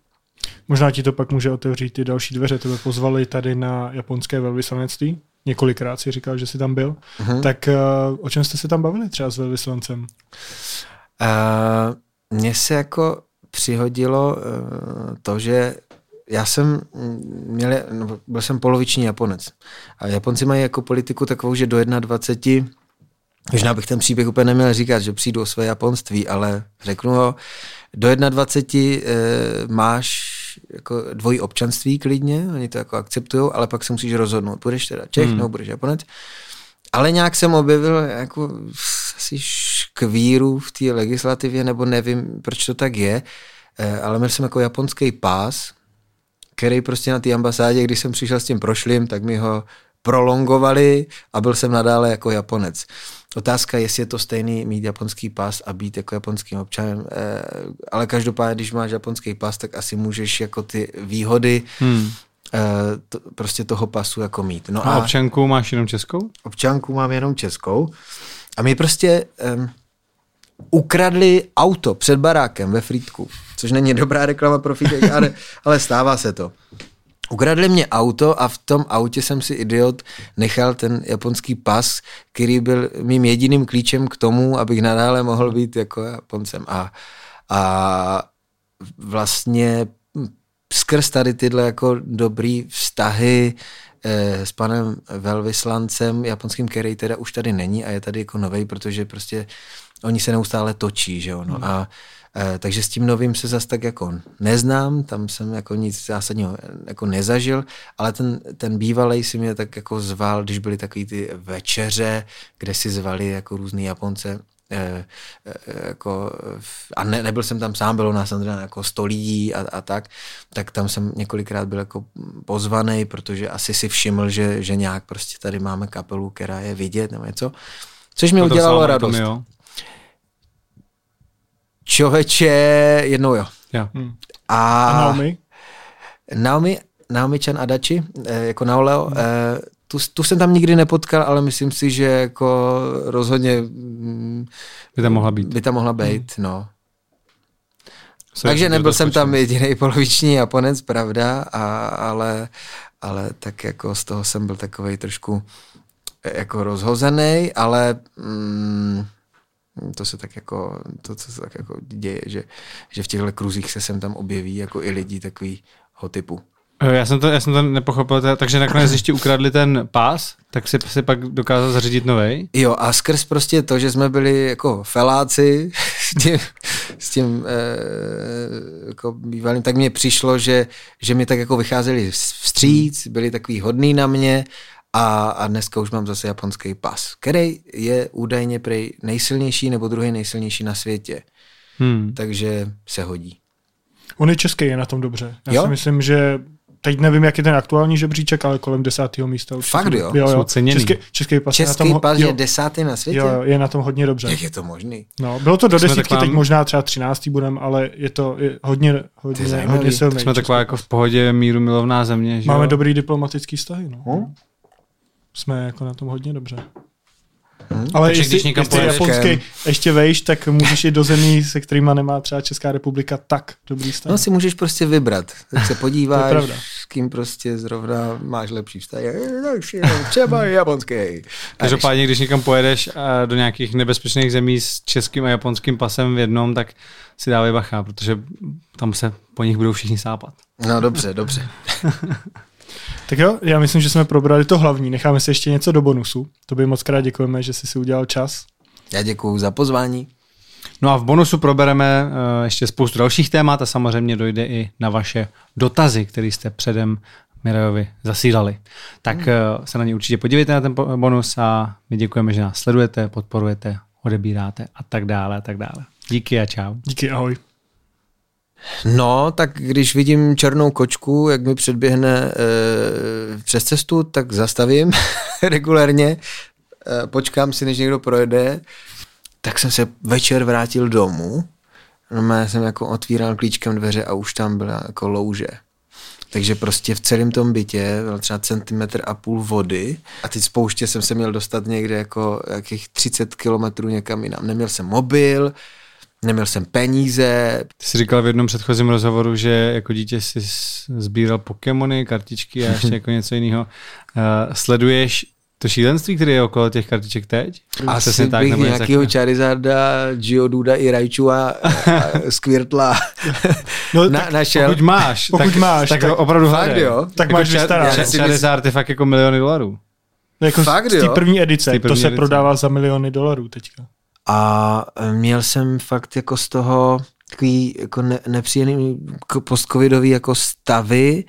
Možná ti to pak může otevřít ty další dveře. Tebe pozvali tady na japonské velvyslanectví. Několikrát si říkal, že jsi tam byl. Mm-hmm. Tak o čem jste se tam bavili třeba s velvyslancem? Mně se jako přihodilo to, že já jsem byl jsem poloviční Japonec. A Japonci mají jako politiku takovou, že do 21, možná bych ten příběh úplně neměl říkat, že přijdu o své japonství, ale řeknu ho, do 21 máš jako dvojí občanství klidně, oni to jako akceptujou, ale pak se musíš rozhodnout, budeš teda Čech nebo budeš Japonec. Ale nějak jsem objevil jako asi škvíru v té legislativě, nebo nevím, proč to tak je, ale měl jsem jako japonský pás, který prostě na té ambasádě, když jsem přišel s tím prošlým, tak mi ho prolongovali a byl jsem nadále jako Japonec. Otázka, jestli je to stejný mít japonský pás a být jako japonským občanem, ale každopádně, když máš japonský pás, tak asi můžeš jako ty výhody prostě toho pasu jako mít. No a občanku máš jenom českou? Občanku mám jenom českou. A my prostě ukradli auto před barákem ve Frýdku, což není dobrá reklama pro Frýdek, ale stává se to. Ukradli mě auto a v tom autě jsem si idiot nechal ten japonský pas, který byl mým jediným klíčem k tomu, abych nadále mohl být jako Japoncem. A vlastně skrz tady tyhle jako dobrý vztahy s panem velvyslancem japonským, který teda už tady není a je tady jako novej, protože prostě oni se neustále točí, že ono. Takže s tím novým se zas tak jako neznám, tam jsem jako nic zásadního jako nezažil, ale ten bývalej si mě tak jako zval, když byly takový ty večeře, kde si zvali jako různý Japonce, a nebyl jsem tam sám, bylo nás samozřejmě jako 100 lidí a tak tam jsem několikrát byl jako pozvaný, protože asi si všiml, že nějak prostě tady máme kapelu, která je vidět nebo něco, což mi udělalo radost. Čověče, jednou jo. Yeah. A Naomi? Naomi-chan Adachi, jako Naoleo, tu jsem tam nikdy nepotkal, ale myslím si, že jako rozhodně by tam mohla být. No. Takže nebyl jsem tam jedinej poloviční Japonec, pravda, ale tak jako z toho jsem byl takovej trošku jako rozhozenej, ale... To se tak jako děje, že v těchto kruzích se sem tam objeví jako i lidi takovýho typu. Já jsem to nepochopil, takže nakonec, když ti ukradli ten pás, tak si pak dokázal zařídit novej? Jo, a skrz prostě to, že jsme byli jako feláci s tím jako bývalým, tak mně přišlo, že mi tak jako vycházeli vstříc, byli takový hodný na mě. A dneska už mám zase japonský pas, který je údajně prej nejsilnější nebo druhý nejsilnější na světě. Takže se hodí. On je český, je na tom dobře. Já si myslím, že teď nevím, jak je ten aktuální žebříček, ale kolem 10. místa. Fakt jo. Český pas je 10. na světě? Jo, je na tom hodně dobře. Jak je to možný? No, bylo to do 10, teď možná třeba 13. budeme, ale je to hodně silný. Tak jsme taková jako v pohodě míru milovná země. Že máme dobrý diplomatický vztahy, no. Jsme jako na tom hodně dobře. Ale takže jestli japonský ještě vejš, tak můžeš jít do zemí, se kterýma nemá třeba Česká republika tak dobrý vztah. No si můžeš prostě vybrat. Tak se podíváš, s kým prostě zrovna máš lepší vztah. Třeba japonský. Každopádně, když někam pojedeš do nějakých nebezpečných zemí s českým a japonským pasem v jednom, tak si dávej bacha, protože tam se po nich budou všichni sápat. No dobře. Tak jo, já myslím, že jsme probrali to hlavní. Necháme si ještě něco do bonusu. Tobě moc krát děkujeme, že jsi si udělal čas. Já děkuju za pozvání. No a v bonusu probereme ještě spoustu dalších témat a samozřejmě dojde i na vaše dotazy, které jste předem Mirajovi zasílali. Tak se na ně určitě podívejte na ten bonus a my děkujeme, že nás sledujete, podporujete, odebíráte a tak dále. Díky a čau. Díky, ahoj. No, tak když vidím černou kočku, jak mi předběhne přes cestu, tak zastavím regulérně, počkám si, než někdo projede, tak jsem se večer vrátil domů, no, já jsem jako otvíral klíčkem dveře a už tam byla jako louže. Takže prostě v celém tom bytě byl třeba 1,5 centimetru vody a teď z pouště jsem se měl dostat někde jako jakých 30 kilometrů někam jinam. Neměl jsem mobil, neměl jsem peníze. Ty jsi říkal v jednom předchozím rozhovoru, že jako dítě jsi sbíral Pokémony, kartičky a ještě jako něco jiného. Sleduješ to šílenství, které je okolo těch kartiček teď? Asi tak, bych nějakého Charizarda, Geoduda i Raichu a Squirtla no, našel. Pokud máš, tak opravdu fakt jo. Tak jako máš vystaráno. Charizard je fakt jako $1,000,000. Jako fakt z té první edice, to se prodává za $1,000,000 teďka. A měl jsem fakt jako z toho takový jako nepříjemný postcovidový jako stavy.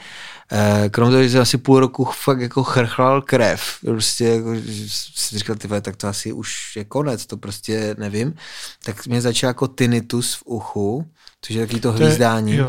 Kromě toho, že jsem asi půl roku fakt jako chrchlal krev. Prostě jako si říkal, ty vole, tak to asi už je konec, to prostě nevím. Tak mě začal jako tinnitus v uchu, což je takový to hvízdání.